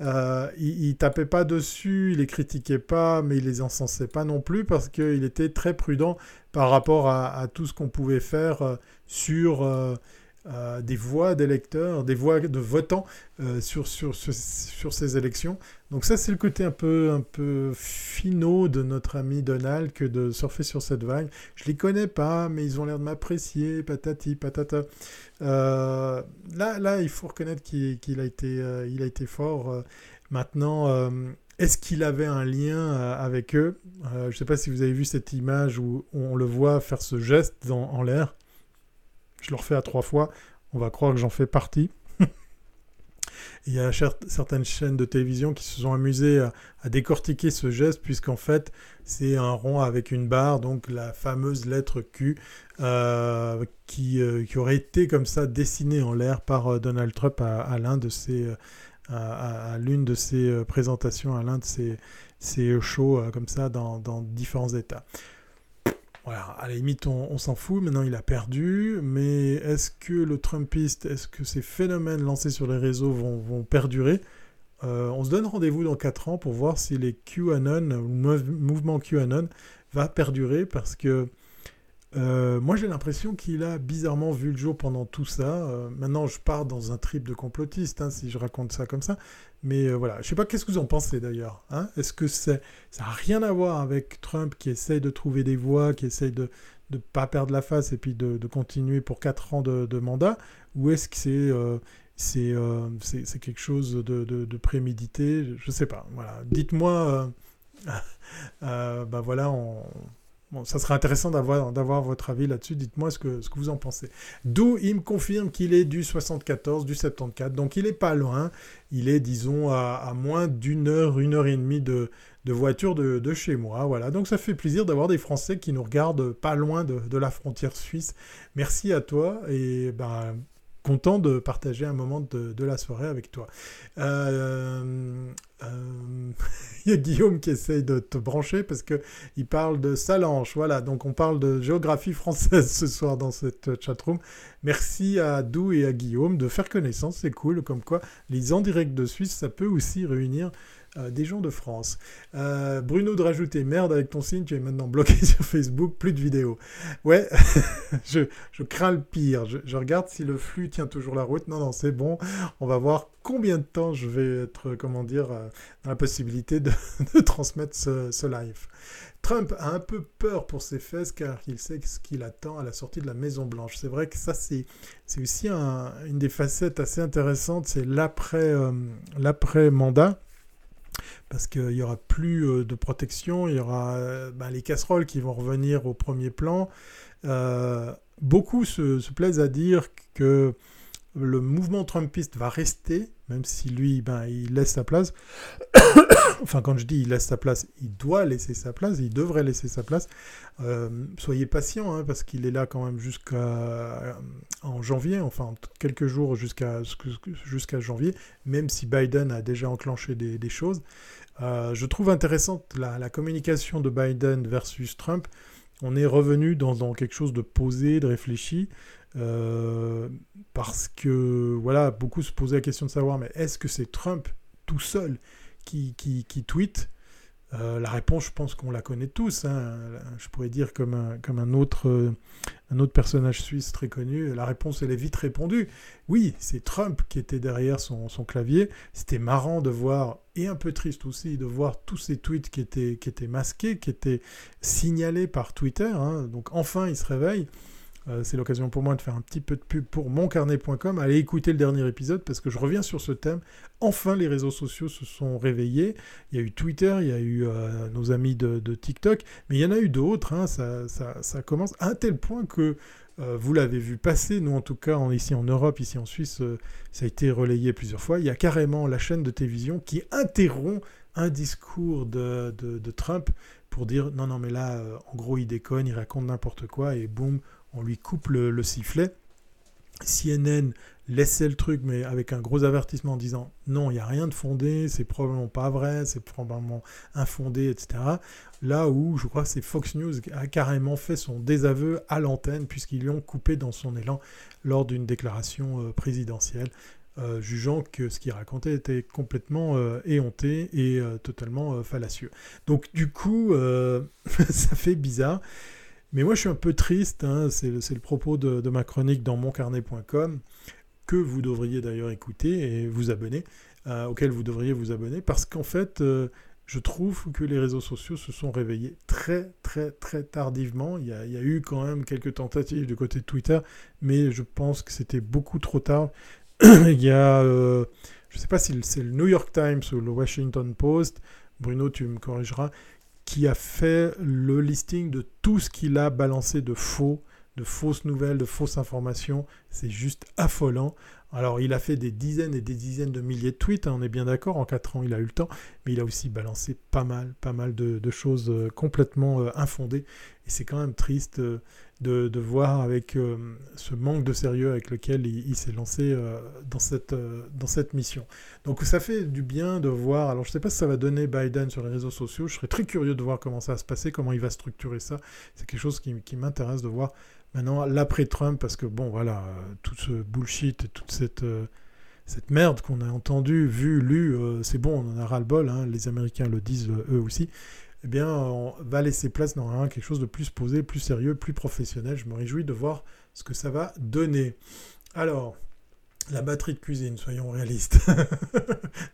Euh, il, il tapait pas dessus, il les critiquait pas, mais il les encensait pas non plus parce qu'il était très prudent par rapport à, à tout ce qu'on pouvait faire euh, sur euh, euh, des voix d'électeurs, des voix de votants euh, sur, sur, sur, sur ces élections. Donc ça, c'est le côté un peu, un peu finot de notre ami Donald que de surfer sur cette vague. Je les connais pas, mais ils ont l'air de m'apprécier, patati, patata. Euh, là, là, il faut reconnaître qu'il, qu'il a été, euh, il a été fort. Euh, maintenant, euh, est-ce qu'il avait un lien euh, avec eux ? euh, Je ne sais pas si vous avez vu cette image où on le voit faire ce geste dans, en l'air. Je le refais à trois fois. On va croire que j'en fais partie. Il y a certaines chaînes de télévision qui se sont amusées à, à décortiquer ce geste puisqu'en fait, c'est un rond avec une barre, donc la fameuse lettre Q euh, qui, euh, qui aurait été comme ça dessinée en l'air par euh, Donald Trump à, à, l'un de ses, à, à, à l'une de ses présentations, à l'un de ses, ses shows euh, comme ça dans, dans différents états. Voilà, à la limite, on, on s'en fout. Maintenant, il a perdu. Mais est-ce que le Trumpiste, est-ce que ces phénomènes lancés sur les réseaux vont, vont perdurer ? euh, On se donne rendez-vous dans quatre ans pour voir si les QAnon, le mouvement QAnon, va perdurer. Parce que euh, moi, j'ai l'impression qu'il a bizarrement vu le jour pendant tout ça. Euh, maintenant, je pars dans un trip de complotiste, hein, si je raconte ça comme ça. Mais euh, voilà, je ne sais pas, qu'est-ce que vous en pensez d'ailleurs, hein ? Est-ce que c'est, ça n'a rien à voir avec Trump qui essaye de trouver des voies, qui essaye de ne pas perdre la face et puis de, de continuer pour quatre ans de, de mandat ? Ou est-ce que c'est, euh, c'est, euh, c'est, c'est quelque chose de, de, de prémédité ? Je ne sais pas, voilà. Dites-moi, euh, euh, ben voilà, on... Bon, ça serait intéressant d'avoir, d'avoir votre avis là-dessus. Dites-moi ce que, ce que vous en pensez. D'où il me confirme qu'il est du soixante-quatorze, du soixante-quatorze. Donc, il n'est pas loin. Il est, disons, à, à moins d'une heure, une heure et demie de, de voiture de, de chez moi. Voilà. Donc, ça fait plaisir d'avoir des Français qui nous regardent pas loin de, de la frontière suisse. Merci à toi et ben, content de partager un moment de, de la soirée avec toi. Euh... Euh, il y a Guillaume qui essaye de te brancher parce qu'il parle de Salanche. Voilà, donc on parle de géographie française ce soir dans cette chatroom. Merci à Dou et à Guillaume de faire connaissance, c'est cool. Comme quoi, les En Direct de Suisse, ça peut aussi réunir euh, des gens de France. Euh, Bruno de rajouter « Merde, avec ton signe, tu es maintenant bloqué sur Facebook, plus de vidéos. » Ouais, je, je crains le pire. Je, je regarde si le flux tient toujours la route. Non, non, c'est bon. On va voir combien de temps je vais être, comment dire... Euh, dans la possibilité de, de transmettre ce, ce live. Trump a un peu peur pour ses fesses car il sait ce qu'il attend à la sortie de la Maison-Blanche. C'est vrai que ça, c'est, c'est aussi un, une des facettes assez intéressantes, c'est l'après, euh, l'après-mandat. Parce qu'il n'y aura plus de protection, il y aura ben, les casseroles qui vont revenir au premier plan. Euh, beaucoup se, se plaisent à dire que le mouvement trumpiste va rester, même si lui, ben, il laisse sa place. Enfin, quand je dis il laisse sa place, il doit laisser sa place, il devrait laisser sa place. Euh, soyez patients, hein, parce qu'il est là quand même jusqu'à en janvier, enfin quelques jours jusqu'à, jusqu'à janvier, même si Biden a déjà enclenché des, des choses. Euh, je trouve intéressante la, la communication de Biden versus Trump. On est revenu dans, dans quelque chose de posé, de réfléchi, euh, parce que voilà, beaucoup se posaient la question de savoir, mais est-ce que c'est Trump tout seul qui, qui, qui tweet ? Euh, la réponse, je pense qu'on la connaît tous, hein. Je pourrais dire comme un, comme un, autre, euh, un autre personnage suisse très connu, la réponse, elle est vite répondue. Oui, c'est Trump qui était derrière son, son clavier. C'était marrant de voir, et un peu triste aussi, de voir tous ces tweets qui étaient, qui étaient masqués, qui étaient signalés par Twitter, hein. Donc enfin, il se réveille. Euh, c'est l'occasion pour moi de faire un petit peu de pub pour mon carnet point com. Allez écouter le dernier épisode parce que je reviens sur ce thème. Enfin, les réseaux sociaux se sont réveillés. Il y a eu Twitter, il y a eu euh, nos amis de, de TikTok, mais il y en a eu d'autres. Hein. Ça, ça, ça commence à un tel point que euh, vous l'avez vu passer. Nous, en tout cas, en, ici en Europe, ici en Suisse, euh, ça a été relayé plusieurs fois. Il y a carrément la chaîne de télévision qui interrompt un discours de, de, de Trump pour dire « Non, non, mais là, euh, en gros, il déconne, il raconte n'importe quoi et boum !» On lui coupe le, le sifflet. C N N laissait le truc, mais avec un gros avertissement en disant « Non, il n'y a rien de fondé, c'est probablement pas vrai, c'est probablement infondé, et cetera » Là où, je crois que c'est Fox News qui a carrément fait son désaveu à l'antenne, puisqu'ils lui ont coupé dans son élan lors d'une déclaration présidentielle, euh, jugeant que ce qu'il racontait était complètement euh, éhonté et euh, totalement euh, fallacieux. Donc du coup, euh, ça fait bizarre. Mais moi, je suis un peu triste, hein, c'est, c'est le propos de, de ma chronique dans mon carnet point com, que vous devriez d'ailleurs écouter et vous abonner, euh, auquel vous devriez vous abonner, parce qu'en fait, euh, je trouve que les réseaux sociaux se sont réveillés très, très, très tardivement. Il y a, il y a eu quand même quelques tentatives du côté de Twitter, mais je pense que c'était beaucoup trop tard. Il y a, euh, je ne sais pas si c'est le New York Times ou le Washington Post, Bruno, tu me corrigeras, qui a fait le listing de tout ce qu'il a balancé de faux, de fausses nouvelles, de fausses informations. C'est juste affolant. Alors, il a fait des dizaines et des dizaines de milliers de tweets, hein, on est bien d'accord. En quatre ans, il a eu le temps. Mais il a aussi balancé pas mal, pas mal de, de choses euh, complètement euh, infondées. Et c'est quand même triste euh, de, de voir avec euh, ce manque de sérieux avec lequel il, il s'est lancé euh, dans, cette, euh, dans cette mission. Donc, ça fait du bien de voir. Alors, je ne sais pas si ça va donner Biden sur les réseaux sociaux. Je serais très curieux de voir comment ça va se passer, comment il va structurer ça. C'est quelque chose qui, qui m'intéresse de voir. Maintenant, l'après-Trump, parce que, bon, voilà, euh, tout ce bullshit et toute cette, euh, cette merde qu'on a entendue, vue, lue, euh, c'est bon, on en a ras-le-bol, hein, les Américains le disent euh, eux aussi, eh bien, on va laisser place dans quelque chose de plus posé, plus sérieux, plus professionnel. Je me réjouis de voir ce que ça va donner. Alors, la batterie de cuisine, soyons réalistes,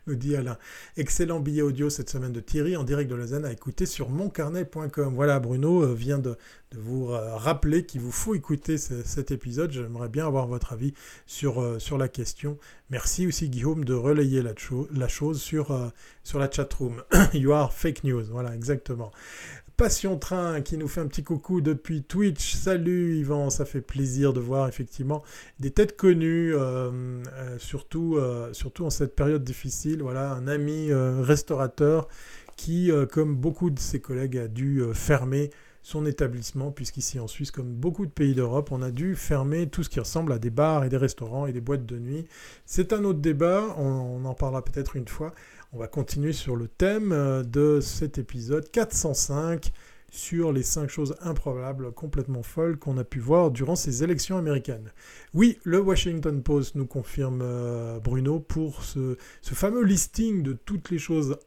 nous dit Alain. Excellent billet audio cette semaine de Thierry, en direct de Lausanne, à écouter sur mon carnet point com. Voilà, Bruno vient de, de vous rappeler qu'il vous faut écouter ce, cet épisode. J'aimerais bien avoir votre avis sur, euh, sur la question. Merci aussi, Guillaume, de relayer la, cho- la chose sur, euh, sur la chatroom. You are fake news, voilà, exactement. Passion Train qui nous fait un petit coucou depuis Twitch. Salut Yvan, ça fait plaisir de voir effectivement des têtes connues, euh, euh, surtout, euh, surtout en cette période difficile. Voilà, un ami euh, restaurateur qui, euh, comme beaucoup de ses collègues, a dû euh, fermer son établissement, puisqu'ici en Suisse, comme beaucoup de pays d'Europe, on a dû fermer tout ce qui ressemble à des bars et des restaurants et des boîtes de nuit. C'est un autre débat, on, on en parlera peut-être une fois. On va continuer sur le thème de cet épisode quatre cent cinq sur les cinq choses improbables, complètement folles, qu'on a pu voir durant ces élections américaines. Oui, le Washington Post nous confirme, euh, Bruno, pour ce, ce fameux listing de toutes les choses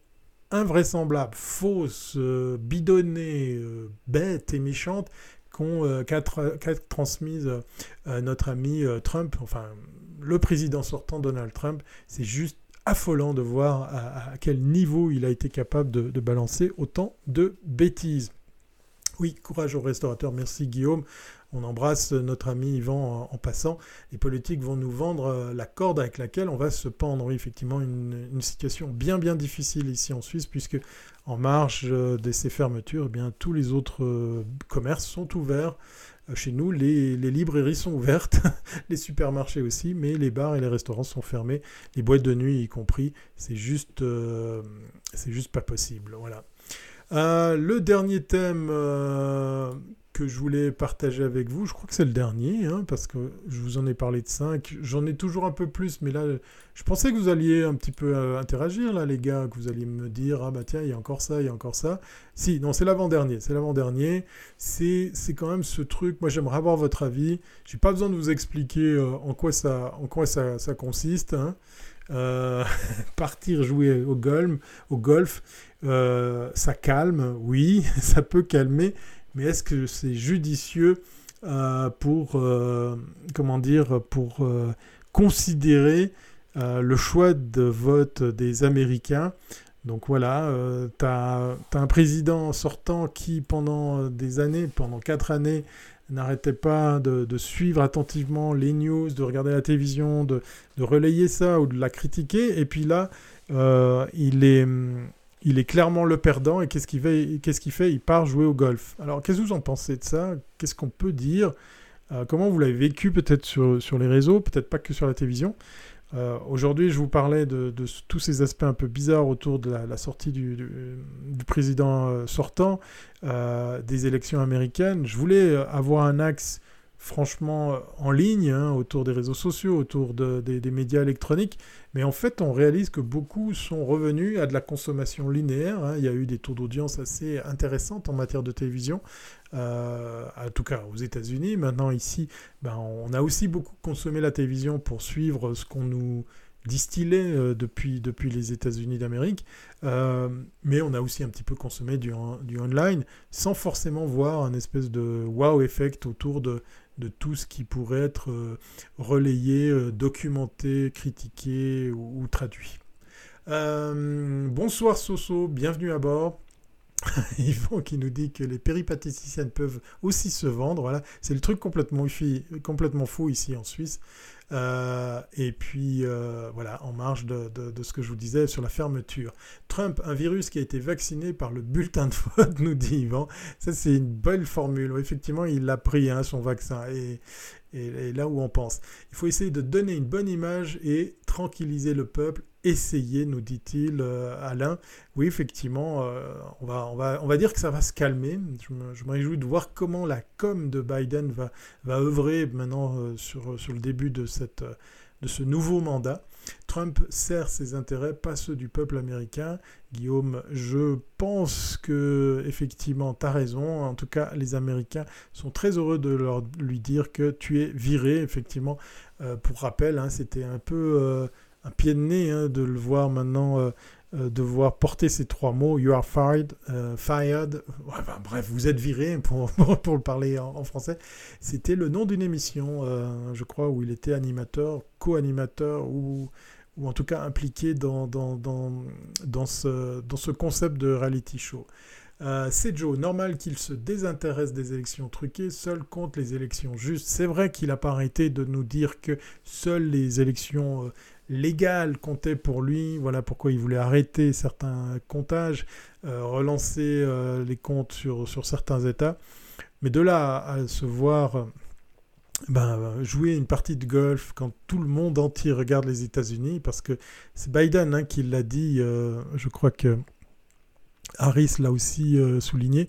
invraisemblables, fausses, euh, bidonnées, euh, bêtes et méchantes qu'ont euh, qu'a tra- qu'a transmises euh, notre ami euh, Trump, enfin le président sortant Donald Trump. C'est juste affolant de voir à, à quel niveau il a été capable de, de balancer autant de bêtises. Oui, courage aux restaurateurs, merci Guillaume. On embrasse notre ami Yvan en passant. Les politiques vont nous vendre la corde avec laquelle on va se pendre. Oui, effectivement, une, une situation bien, bien difficile ici en Suisse, puisque en marge de ces fermetures, eh bien, tous les autres euh, commerces sont ouverts. Euh, chez nous, les, les librairies sont ouvertes, les supermarchés aussi, mais les bars et les restaurants sont fermés, les boîtes de nuit y compris. C'est juste, euh, c'est juste pas possible. Voilà. Euh, le dernier thème... Euh, que je voulais partager avec vous, je crois que c'est le dernier, hein, parce que je vous en ai parlé de cinq, j'en ai toujours un peu plus, mais là, je pensais que vous alliez un petit peu euh, interagir, là, les gars, que vous alliez me dire, ah bah tiens, il y a encore ça, il y a encore ça. Si, non, c'est l'avant-dernier, c'est l'avant-dernier, c'est, c'est quand même ce truc, moi j'aimerais avoir votre avis, j'ai pas besoin de vous expliquer euh, en quoi ça, en quoi ça, ça consiste, hein. Euh, partir jouer au golf, au golf euh, ça calme, oui, ça peut calmer, mais est-ce que c'est judicieux euh, pour, euh, comment dire, pour euh, considérer euh, le choix de vote des Américains ? Donc voilà, euh, tu as un président sortant qui, pendant des années, pendant quatre années, n'arrêtait pas de, de suivre attentivement les news, de regarder la télévision, de, de relayer ça ou de la critiquer. Et puis là, euh, il est... Il est clairement le perdant, et qu'est-ce qu'il fait, qu'est-ce qu'il fait ? Il part jouer au golf. Alors, qu'est-ce que vous en pensez de ça ? Qu'est-ce qu'on peut dire ? euh, Comment vous l'avez vécu, peut-être sur, sur les réseaux, peut-être pas que sur la télévision ? euh, Aujourd'hui, je vous parlais de, de tous ces aspects un peu bizarres autour de la, la sortie du, du, du président sortant, euh, des élections américaines. Je voulais avoir un axe, franchement, en ligne, hein, autour des réseaux sociaux, autour de, des, des médias électroniques. Mais en fait, on réalise que beaucoup sont revenus à de la consommation linéaire. Hein. Il y a eu des taux d'audience assez intéressantes en matière de télévision, euh, en tout cas aux États-Unis. Maintenant, ici, ben, on a aussi beaucoup consommé la télévision pour suivre ce qu'on nous distillait euh, depuis, depuis les États-Unis d'Amérique. Euh, mais on a aussi un petit peu consommé du, du online, sans forcément voir un espèce de wow effect autour de... de tout ce qui pourrait être euh, relayé, euh, documenté, critiqué ou, ou traduit. Euh, bonsoir Soso, bienvenue à bord. Yvan qui nous dit que les péripatisticiennes peuvent aussi se vendre. Voilà, c'est le truc complètement, complètement fou ici en Suisse. Euh, et puis, euh, voilà, en marge de, de, de ce que je vous disais sur la fermeture. Trump, un virus qui a été vacciné par le bulletin de vote, nous dit Yvan. Ça, c'est une belle formule. Effectivement, il l'a pris, hein, son vaccin. Et, et, et là où on pense. Il faut essayer de donner une bonne image et tranquilliser le peuple. Essayez, nous dit-il, euh, Alain. Oui, effectivement, euh, on, va, on, va, on va dire que ça va se calmer. Je me, je me réjouis de voir comment la com de Biden va, va œuvrer maintenant euh, sur, sur le début de, cette, euh, de ce nouveau mandat. Trump sert ses intérêts, pas ceux du peuple américain. Guillaume, je pense que effectivement, tu as raison. En tout cas, les Américains sont très heureux de leur, lui dire que tu es viré. Effectivement, euh, pour rappel, hein, c'était un peu... Euh, un pied de nez, hein, de le voir maintenant, euh, euh, de voir porter ces trois mots, « you are fired euh, »,« fired ouais, », ben, bref, vous êtes viré, pour, pour, pour le parler en, en français. C'était le nom d'une émission, euh, je crois, où il était animateur, co-animateur, ou, ou en tout cas impliqué dans, dans, dans, dans, ce, dans ce concept de reality show. Euh, Céjo, normal qu'il se désintéresse des élections truquées, seul compte les élections justes. C'est vrai qu'il n'a pas arrêté de nous dire que seules les élections... Euh, légal comptait pour lui, voilà pourquoi il voulait arrêter certains comptages, euh, relancer euh, les comptes sur, sur certains États. Mais de là à, à se voir euh, ben, jouer une partie de golf quand tout le monde entier regarde les États-Unis, parce que c'est Biden, hein, qui l'a dit, euh, je crois que Harris l'a aussi euh, souligné,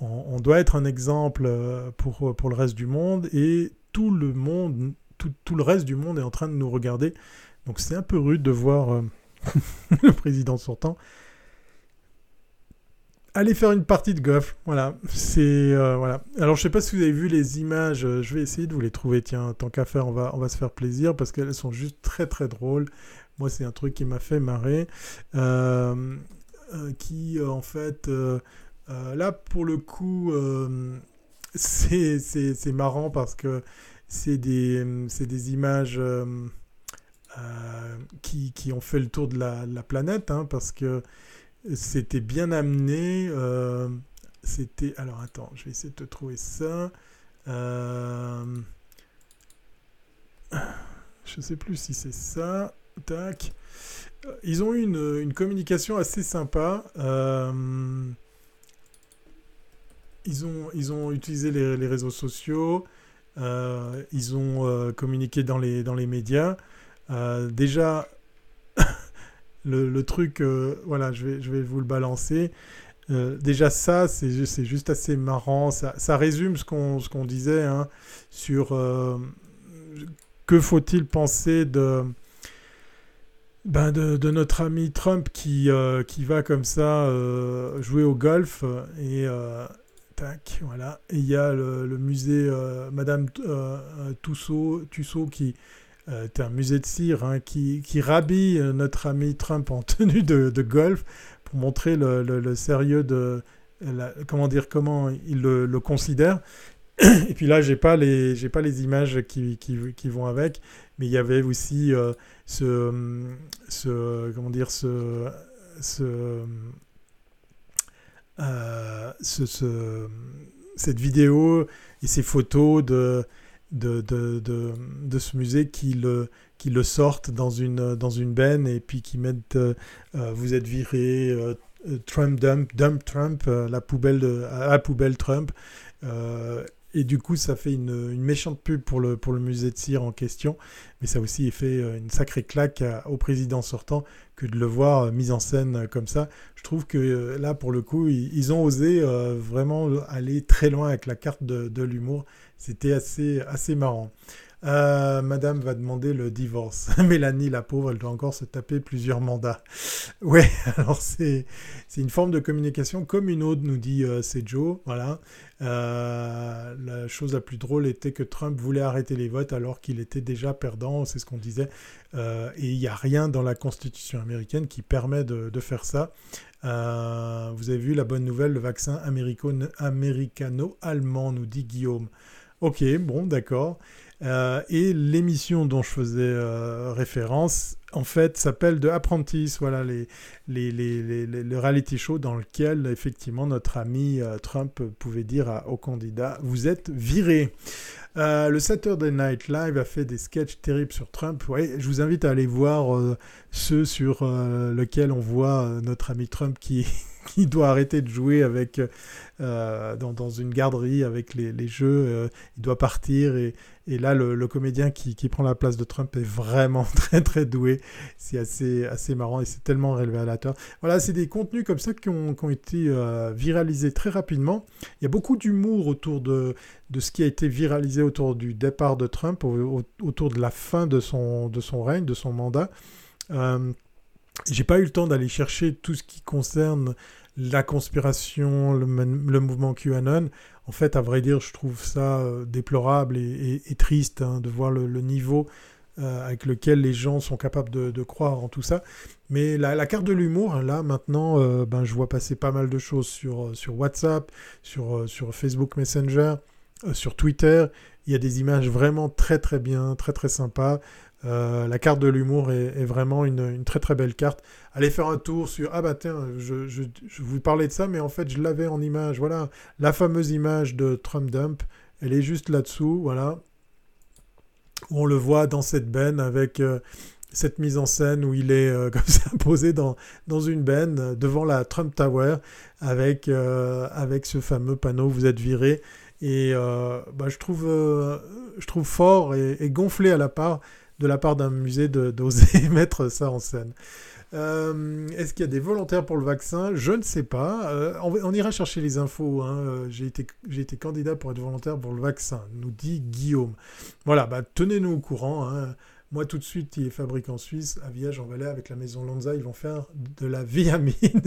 on, on doit être un exemple euh, pour, pour le reste du monde, et tout le monde, tout, tout le reste du monde est en train de nous regarder. Donc c'est un peu rude de voir euh, le président sortant aller faire une partie de golf. Voilà, c'est euh, voilà. Alors je sais pas si vous avez vu les images, euh, je vais essayer de vous les trouver. Tiens, tant qu'à faire, on va on va se faire plaisir parce qu'elles sont juste très très drôles. Moi, c'est un truc qui m'a fait marrer, euh, euh, qui euh, en fait euh, euh, là pour le coup euh, c'est c'est c'est marrant parce que c'est des c'est des images. Euh, euh, qui, qui ont fait le tour de la, la planète, hein, parce que c'était bien amené. Euh, c'était... Alors, attends, je vais essayer de te trouver ça. Euh... Je ne sais plus si c'est ça. Tac. Ils ont eu une, une communication assez sympa. Euh... Ils ont, ils ont utilisé les, les réseaux sociaux. Euh, ils ont euh, communiqué dans les, dans les médias. Euh, déjà, le, le truc, euh, voilà, je vais, je vais vous le balancer. Euh, déjà, ça, c'est, c'est juste assez marrant. Ça, ça résume ce qu'on, ce qu'on disait, hein, sur euh, que faut-il penser de... Ben de, de notre ami Trump qui, euh, qui va comme ça euh, jouer au golf. Et euh, tac, voilà. Et il y a le, le musée euh, Madame euh, Tussaud, Tussaud qui euh, est un musée de cire, hein, qui, qui rhabille notre ami Trump en tenue de, de golf pour montrer le, le, le sérieux de... La, comment dire, comment il le, le considère. Et puis là, j'ai pas les, j'ai pas les images qui, qui, qui vont avec. Mais il y avait aussi euh, ce, ce, comment dire, ce, ce, euh, ce, ce, cette vidéo et ces photos de, de, de, de, de ce musée qui le, qui le sortent dans une, dans une benne et puis qui mettent euh, euh, vous êtes viré, euh, Trump dump, dump Trump, euh, la poubelle, de, à la poubelle Trump. Euh, Et du coup, ça fait une, une méchante pub pour le, pour le musée de cire en question. Mais ça aussi a fait une sacrée claque à, au président sortant que de le voir euh, mis en scène euh, comme ça. Je trouve que euh, là, pour le coup, ils, ils ont osé euh, vraiment aller très loin avec la carte de, de l'humour. C'était assez, assez marrant. Euh, Madame va demander le divorce. Mélanie, la pauvre, elle doit encore se taper plusieurs mandats. Ouais, alors c'est, c'est une forme de communication comme une autre, nous dit euh, Céjo. Voilà. Euh, la chose la plus drôle était que Trump voulait arrêter les votes alors qu'il était déjà perdant, c'est ce qu'on disait. Euh, et il n'y a rien dans la Constitution américaine qui permet de, de faire ça. Euh, vous avez vu la bonne nouvelle, le vaccin américano-allemand, nous dit Guillaume. Ok, bon, d'accord. Euh, et l'émission dont je faisais euh, référence, en fait, s'appelle The Apprentice, voilà, les, les, les, les, les, le reality show dans lequel, effectivement, notre ami euh, Trump pouvait dire à, aux candidats « Vous êtes virés ». Euh, le Saturday Night Live a fait des sketchs terribles sur Trump. Ouais, je vous invite à aller voir euh, ceux sur euh, lesquels on voit euh, notre ami Trump qui, qui doit arrêter de jouer avec, euh, dans, dans une garderie avec les, les jeux. Euh, il doit partir et, et là, le, le comédien qui, qui prend la place de Trump est vraiment très, très doué. C'est assez, assez marrant et c'est tellement révélateur. Voilà, c'est des contenus comme ça qui ont, qui ont été euh, viralisés très rapidement. Il y a beaucoup d'humour autour de, de ce qui a été viralisé autour du départ de Trump, au, au, autour de la fin de son, de son règne, de son mandat. Euh, j'ai pas eu le temps d'aller chercher tout ce qui concerne la conspiration, le, le mouvement QAnon. En fait, à vrai dire, je trouve ça déplorable et, et, et triste, hein, de voir le, le niveau euh, avec lequel les gens sont capables de, de croire en tout ça. Mais la, la carte de l'humour, là, maintenant, euh, ben, je vois passer pas mal de choses sur, sur WhatsApp, sur, sur Facebook Messenger, Euh, sur Twitter. Il y a des images vraiment très très bien, très très sympa. Euh, la carte de l'humour est, est vraiment une, une très très belle carte. Allez faire un tour sur... Ah bah tiens, je, je, je vous parlais de ça, mais en fait je l'avais en image. Voilà, la fameuse image de Trump Dump, elle est juste là-dessous, voilà. On le voit dans cette benne avec... Euh, cette mise en scène où il est euh, comme ça posé dans, dans une benne devant la Trump Tower avec, euh, avec ce fameux panneau « Vous êtes viré ». Et euh, bah, je, trouve, euh, je trouve fort et, et gonflé à la part, de la part d'un musée de, d'oser mettre ça en scène. Euh, est-ce qu'il y a des volontaires pour le vaccin? Je ne sais pas. Euh, on, on ira chercher les infos, hein. J'ai été, j'ai été candidat pour être volontaire pour le vaccin, nous dit Guillaume. Voilà, bah, tenez-nous au courant, hein. Moi, tout de suite, il est fabriqué en Suisse, à Viège-en-Velay, avec la maison Lanza, ils vont faire de la viamine.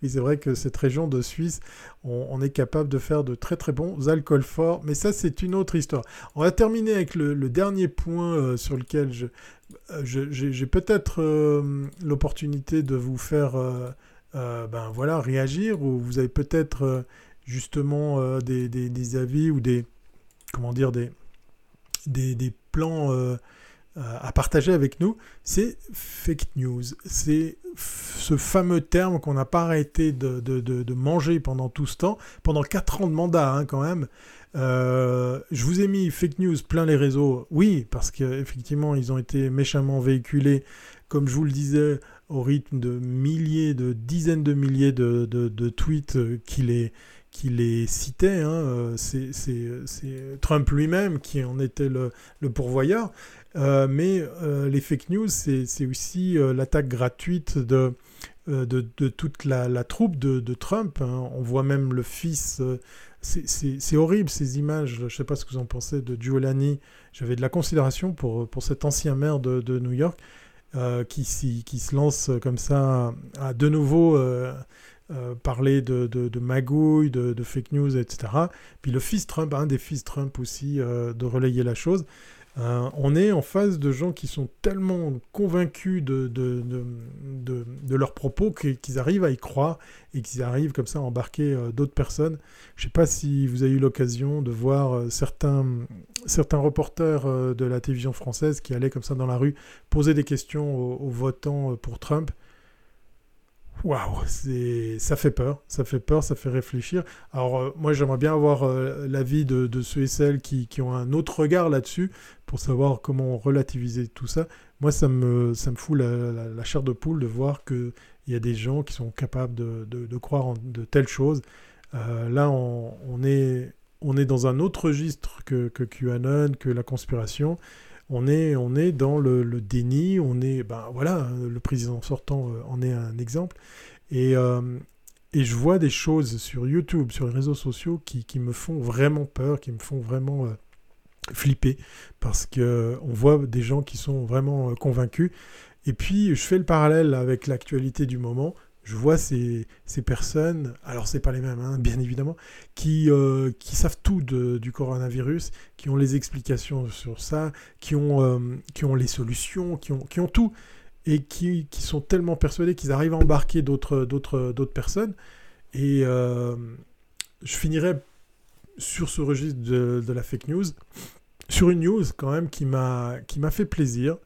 Mais c'est vrai que cette région de Suisse, on, on est capable de faire de très très bons alcools forts. Mais ça, c'est une autre histoire. On va terminer avec le, le dernier point euh, sur lequel je, euh, je, j'ai, j'ai peut-être euh, l'opportunité de vous faire euh, euh, ben, voilà, réagir, ou vous avez peut-être euh, justement euh, des, des, des avis ou des, comment dire, des, des, des plans... Euh, à partager avec nous, c'est fake news. C'est f- ce fameux terme qu'on n'a pas arrêté de, de, de, de manger pendant tout ce temps, pendant quatre ans de mandat hein, quand même. Euh, je vous ai mis fake news plein les réseaux, oui, parce qu'effectivement, ils ont été méchamment véhiculés, comme je vous le disais, au rythme de milliers, de dizaines de milliers de, de, de tweets qui les... qui les citait, hein, c'est, c'est, c'est Trump lui-même qui en était le, le pourvoyeur, euh, mais euh, les fake news, c'est, c'est aussi euh, l'attaque gratuite de, euh, de, de toute la, la troupe de, de Trump, hein. On voit même le fils, euh, c'est, c'est, c'est horrible ces images, je ne sais pas ce que vous en pensez, de Giuliani, j'avais de la considération pour, pour cet ancien maire de, de New York, euh, qui, si, qui se lance comme ça, à, à de nouveau... Euh, Euh, parler de, de, de magouilles, de, de fake news, et cetera. Puis le fils Trump, un hein, des fils Trump aussi, euh, de relayer la chose. Euh, on est en face de gens qui sont tellement convaincus de, de, de, de, de leurs propos qu'ils arrivent à y croire et qu'ils arrivent comme ça à embarquer euh, d'autres personnes. Je ne sais pas si vous avez eu l'occasion de voir euh, certains, certains reporters euh, de la télévision française qui allaient comme ça dans la rue poser des questions aux, aux votants pour Trump. Waouh, c'est... ça fait peur, ça fait peur, ça fait réfléchir. Alors euh, moi j'aimerais bien avoir euh, l'avis de, de ceux et celles qui, qui ont un autre regard là-dessus pour savoir comment relativiser tout ça. Moi ça me, ça me fout la, la, la chair de poule de voir qu'il y a des gens qui sont capables de, de, de croire en de telles choses. Euh, là on, on, est, on est dans un autre registre que, que QAnon, que la conspiration. On est, on est dans le, le déni, on est, ben voilà, le président sortant en est un exemple. Et, euh, et je vois des choses sur YouTube, sur les réseaux sociaux qui, qui me font vraiment peur, qui me font vraiment euh, flipper, parce qu'on euh, voit des gens qui sont vraiment euh, convaincus. Et puis, je fais le parallèle avec l'actualité du moment. Je vois ces, ces personnes, alors c'est pas les mêmes, hein, bien évidemment, qui, euh, qui savent tout de, du coronavirus, qui ont les explications sur ça, qui ont, euh, qui ont les solutions, qui ont, qui ont tout, et qui, qui sont tellement persuadés qu'ils arrivent à embarquer d'autres, d'autres, d'autres personnes. Et euh, je finirai sur ce registre de, de la fake news, sur une news quand même qui m'a, qui m'a fait plaisir.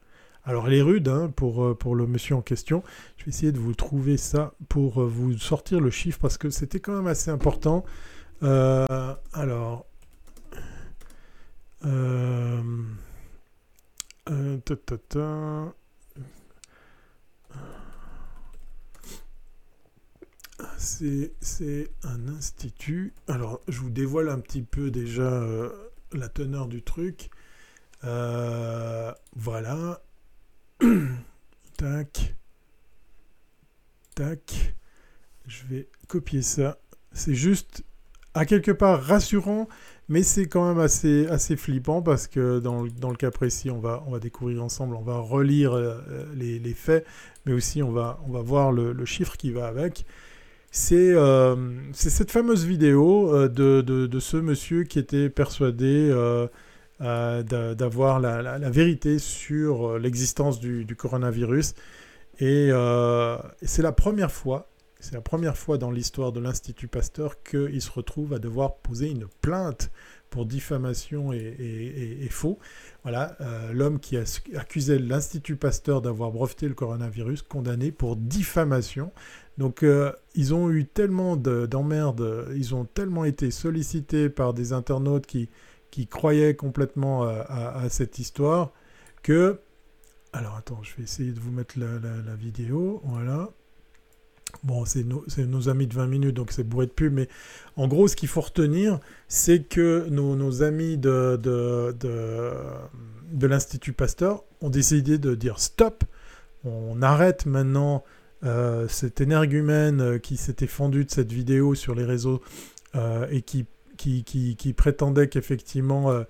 Alors, elle est rude hein, pour, pour le monsieur en question. Je vais essayer de vous trouver ça pour vous sortir le chiffre parce que c'était quand même assez important. Euh, alors... Euh, euh, ta, ta, ta. C'est, c'est un institut. Alors, je vous dévoile un petit peu déjà euh, la teneur du truc. Euh, voilà. Tac. Tac. Je vais copier ça. C'est juste, à quelque part, rassurant, mais c'est quand même assez, assez flippant parce que dans le, dans le cas précis, on va, on va découvrir ensemble, on va relire euh, les, les faits, mais aussi on va, on va voir le, le chiffre qui va avec. C'est, euh, c'est cette fameuse vidéo euh, de, de, de ce monsieur qui était persuadé... Euh, d'avoir la, la, la vérité sur l'existence du, du coronavirus. Et euh, c'est la première fois, c'est la première fois dans l'histoire de l'Institut Pasteur qu'il se retrouve à devoir poser une plainte pour diffamation et, et, et, et faux. Voilà, euh, l'homme qui a accusé l'Institut Pasteur d'avoir breveté le coronavirus, condamné pour diffamation. Donc, euh, ils ont eu tellement de, d'emmerdes, ils ont tellement été sollicités par des internautes qui qui croyaient complètement à, à, à cette histoire, que... Alors, attends, je vais essayer de vous mettre la, la, la vidéo, voilà. Bon, c'est, no, c'est nos amis de vingt minutes, donc c'est bourré de pub, mais en gros, ce qu'il faut retenir, c'est que nos, nos amis de, de, de, de l'Institut Pasteur ont décidé de dire « Stop !» On arrête maintenant euh, cet énergumène qui s'était fendu de cette vidéo sur les réseaux euh, et qui Qui, qui, qui prétendait qu'effectivement, euh,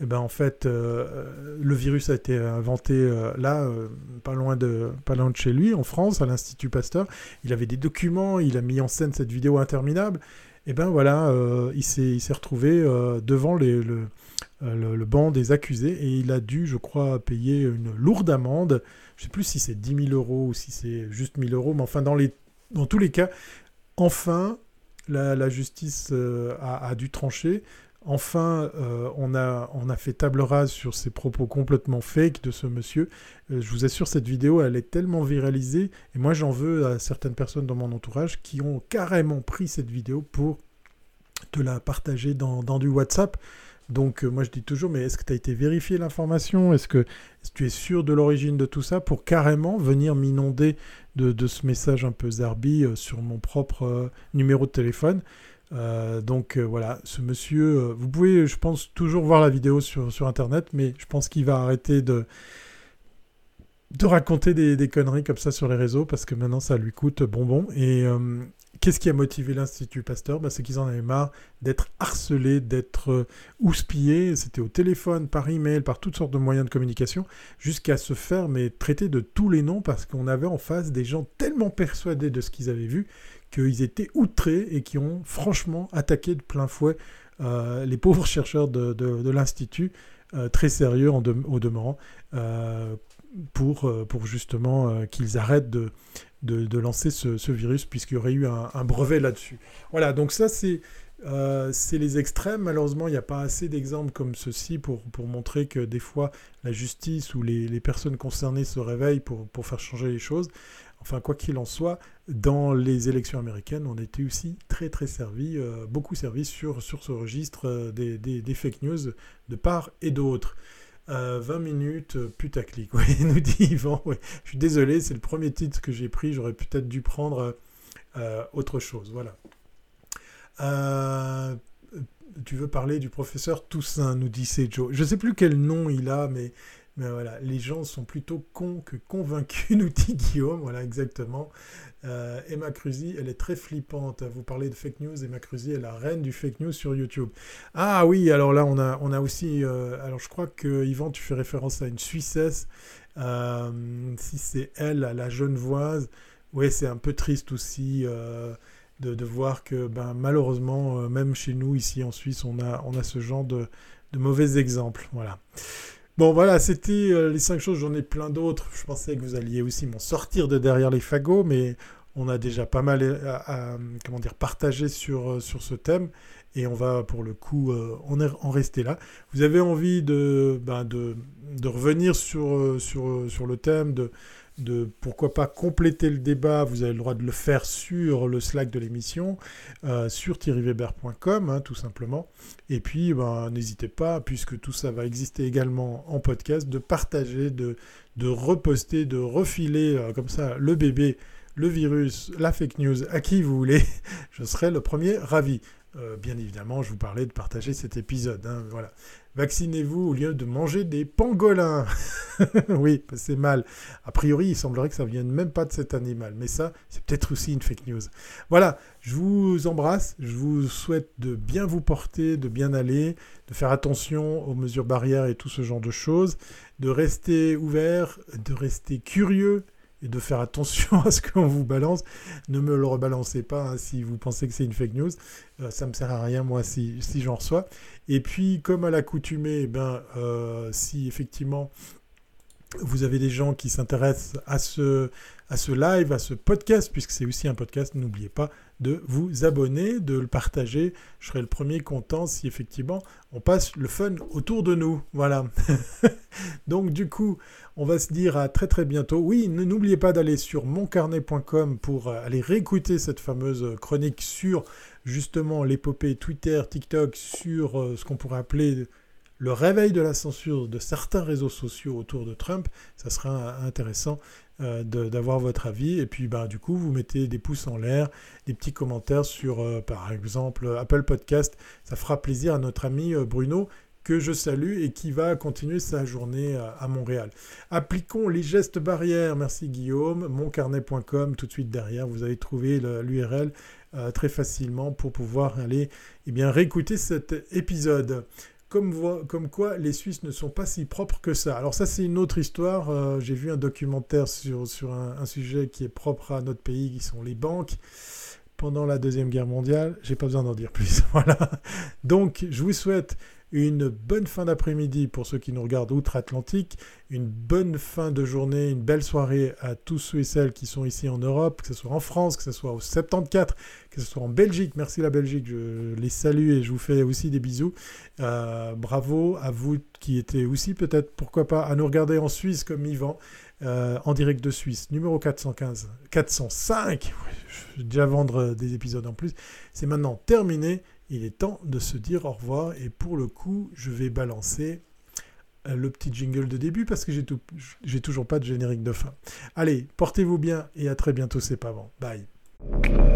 eh ben en fait, euh, le virus a été inventé euh, là, euh, pas loin de, pas loin de chez lui, en France, à l'Institut Pasteur. Il avait des documents, il a mis en scène cette vidéo interminable. Et eh ben voilà, euh, il s'est, il s'est retrouvé euh, devant les, le, le, le banc des accusés et il a dû, je crois, payer une lourde amende. Je sais plus si c'est dix mille euros ou si c'est juste mille euros, mais enfin, dans les, dans tous les cas, enfin. La, la justice euh, a, a dû trancher. Enfin, euh, on, a, on a fait table rase sur ces propos complètement fake de ce monsieur. Euh, je vous assure, cette vidéo, elle est tellement viralisée. Et moi, j'en veux à certaines personnes dans mon entourage qui ont carrément pris cette vidéo pour te la partager dans, dans du WhatsApp. Donc, euh, moi, je dis toujours, mais est-ce que tu as été vérifié l'information ? Est-ce que, est-ce que tu es sûr de l'origine de tout ça ? Pour carrément venir m'inonder de, de ce message un peu zarbi euh, sur mon propre euh, numéro de téléphone. Euh, donc euh, voilà, ce monsieur, euh, vous pouvez, je pense, toujours voir la vidéo sur, sur Internet, mais je pense qu'il va arrêter de, de raconter des, des conneries comme ça sur les réseaux, parce que maintenant, ça lui coûte bonbon. Et euh, qu'est-ce qui a motivé l'Institut Pasteur ? Bah, c'est qu'ils en avaient marre d'être harcelés, d'être euh, houspillés. C'était au téléphone, par email, par toutes sortes de moyens de communication, jusqu'à se faire mais, traiter de tous les noms, parce qu'on avait en face des gens tellement persuadés de ce qu'ils avaient vu, qu'ils étaient outrés et qui ont franchement attaqué de plein fouet euh, les pauvres chercheurs de, de, de l'Institut, euh, très sérieux en de, au demeurant, euh, pour, pour justement euh, qu'ils arrêtent de, de, de lancer ce, ce virus, puisqu'il y aurait eu un, un brevet là-dessus. Voilà, donc ça, c'est, euh, c'est les extrêmes. Malheureusement, il n'y a pas assez d'exemples comme ceci pour, pour montrer que des fois, la justice ou les, les personnes concernées se réveillent pour, pour faire changer les choses. Enfin, quoi qu'il en soit, dans les élections américaines, on était aussi très, très servi, euh, beaucoup servi sur, sur ce registre euh, des, des, des fake news de part et d'autre. Euh, vingt minutes, putaclic, ouais, nous dit Yvan. Ouais. Je suis désolé, c'est le premier titre que j'ai pris. J'aurais peut-être dû prendre euh, autre chose. Voilà. Euh, tu veux parler du professeur Toussaint, nous dit Céjo. Je ne sais plus quel nom il a, mais... Mais voilà, les gens sont plutôt cons que convaincus, nous dit Guillaume. Voilà, exactement. Euh, Emma Cruzy, elle est très flippante. Vous parlez de fake news. Emma Cruzy est la reine du fake news sur YouTube. Ah oui, alors là, on a, on a aussi... Euh, alors, je crois que, Yvan, tu fais référence à une Suissesse. Euh, si c'est elle, la Genevoise. Oui, c'est un peu triste aussi euh, de, de voir que, ben, malheureusement, euh, même chez nous, ici en Suisse, on a, on a ce genre de, de mauvais exemples. Voilà. Bon, voilà, c'était euh, les cinq choses. J'en ai plein d'autres. Je pensais que vous alliez aussi m'en sortir de derrière les fagots, mais on a déjà pas mal à, à, comment dire, partagé sur, euh, sur ce thème. Et on va, pour le coup, euh, en, en rester là. Vous avez envie de, ben, de, de revenir sur, euh, sur, sur le thème, de, de pourquoi pas compléter le débat. Vous avez le droit de le faire sur le Slack de l'émission, euh, sur thierry weber point com, hein, tout simplement. Et puis, ben, n'hésitez pas, puisque tout ça va exister également en podcast, de partager, de, de reposter, de refiler euh, comme ça le bébé, le virus, la fake news, à qui vous voulez. Je serai le premier ravi. Euh, bien évidemment, je vous parlais de partager cet épisode. Hein, voilà. Vaccinez-vous au lieu de manger des pangolins. Oui, c'est mal. A priori, il semblerait que ça ne vienne même pas de cet animal. Mais ça, c'est peut-être aussi une fake news. Voilà, je vous embrasse. Je vous souhaite de bien vous porter, de bien aller, de faire attention aux mesures barrières et tout ce genre de choses, de rester ouvert, de rester curieux, et de faire attention à ce qu'on vous balance. Ne me le rebalancez pas hein, si vous pensez que c'est une fake news. Euh, ça ne me sert à rien, moi, si, si j'en reçois. Et puis, comme à l'accoutumée, eh ben, euh, si effectivement vous avez des gens qui s'intéressent à ce, à ce live, à ce podcast, puisque c'est aussi un podcast, n'oubliez pas de vous abonner, de le partager. Je serai le premier content si effectivement on passe le fun autour de nous. Voilà. Donc du coup, on va se dire à très très bientôt. Oui, n'oubliez pas d'aller sur mon carnet point com pour aller réécouter cette fameuse chronique sur justement l'épopée Twitter, TikTok, sur ce qu'on pourrait appeler le réveil de la censure de certains réseaux sociaux autour de Trump. Ça sera intéressant euh, de, d'avoir votre avis. Et puis, bah, du coup, vous mettez des pouces en l'air, des petits commentaires sur, euh, par exemple, Apple Podcast. Ça fera plaisir à notre ami euh, Bruno, que je salue et qui va continuer sa journée euh, à Montréal. Appliquons les gestes barrières. Merci Guillaume. mon carnet point com, tout de suite derrière, vous allez trouver le, l'U R L euh, très facilement pour pouvoir aller eh bien, réécouter cet épisode. Comme, vo- comme quoi, les Suisses ne sont pas si propres que ça. Alors ça, c'est une autre histoire. Euh, j'ai vu un documentaire sur, sur un, un sujet qui est propre à notre pays, qui sont les banques, pendant la Deuxième Guerre mondiale. J'ai pas besoin d'en dire plus. Voilà. Donc, je vous souhaite une bonne fin d'après-midi pour ceux qui nous regardent outre-Atlantique, une bonne fin de journée, une belle soirée à tous ceux et celles qui sont ici en Europe, que ce soit en France, que ce soit au soixante-quatorze, que ce soit en Belgique. Merci la Belgique, je les salue et je vous fais aussi des bisous. Euh, bravo à vous qui étiez aussi peut-être, pourquoi pas, à nous regarder en Suisse comme Yvan. Euh, en direct de Suisse, numéro quatre cent quinze, quatre cent cinq, je vais déjà vendre des épisodes en plus, c'est maintenant terminé, il est temps de se dire au revoir et pour le coup, je vais balancer le petit jingle de début parce que j'ai, tout, j'ai toujours pas de générique de fin. Allez, portez-vous bien et à très bientôt, c'est pas bon, bye.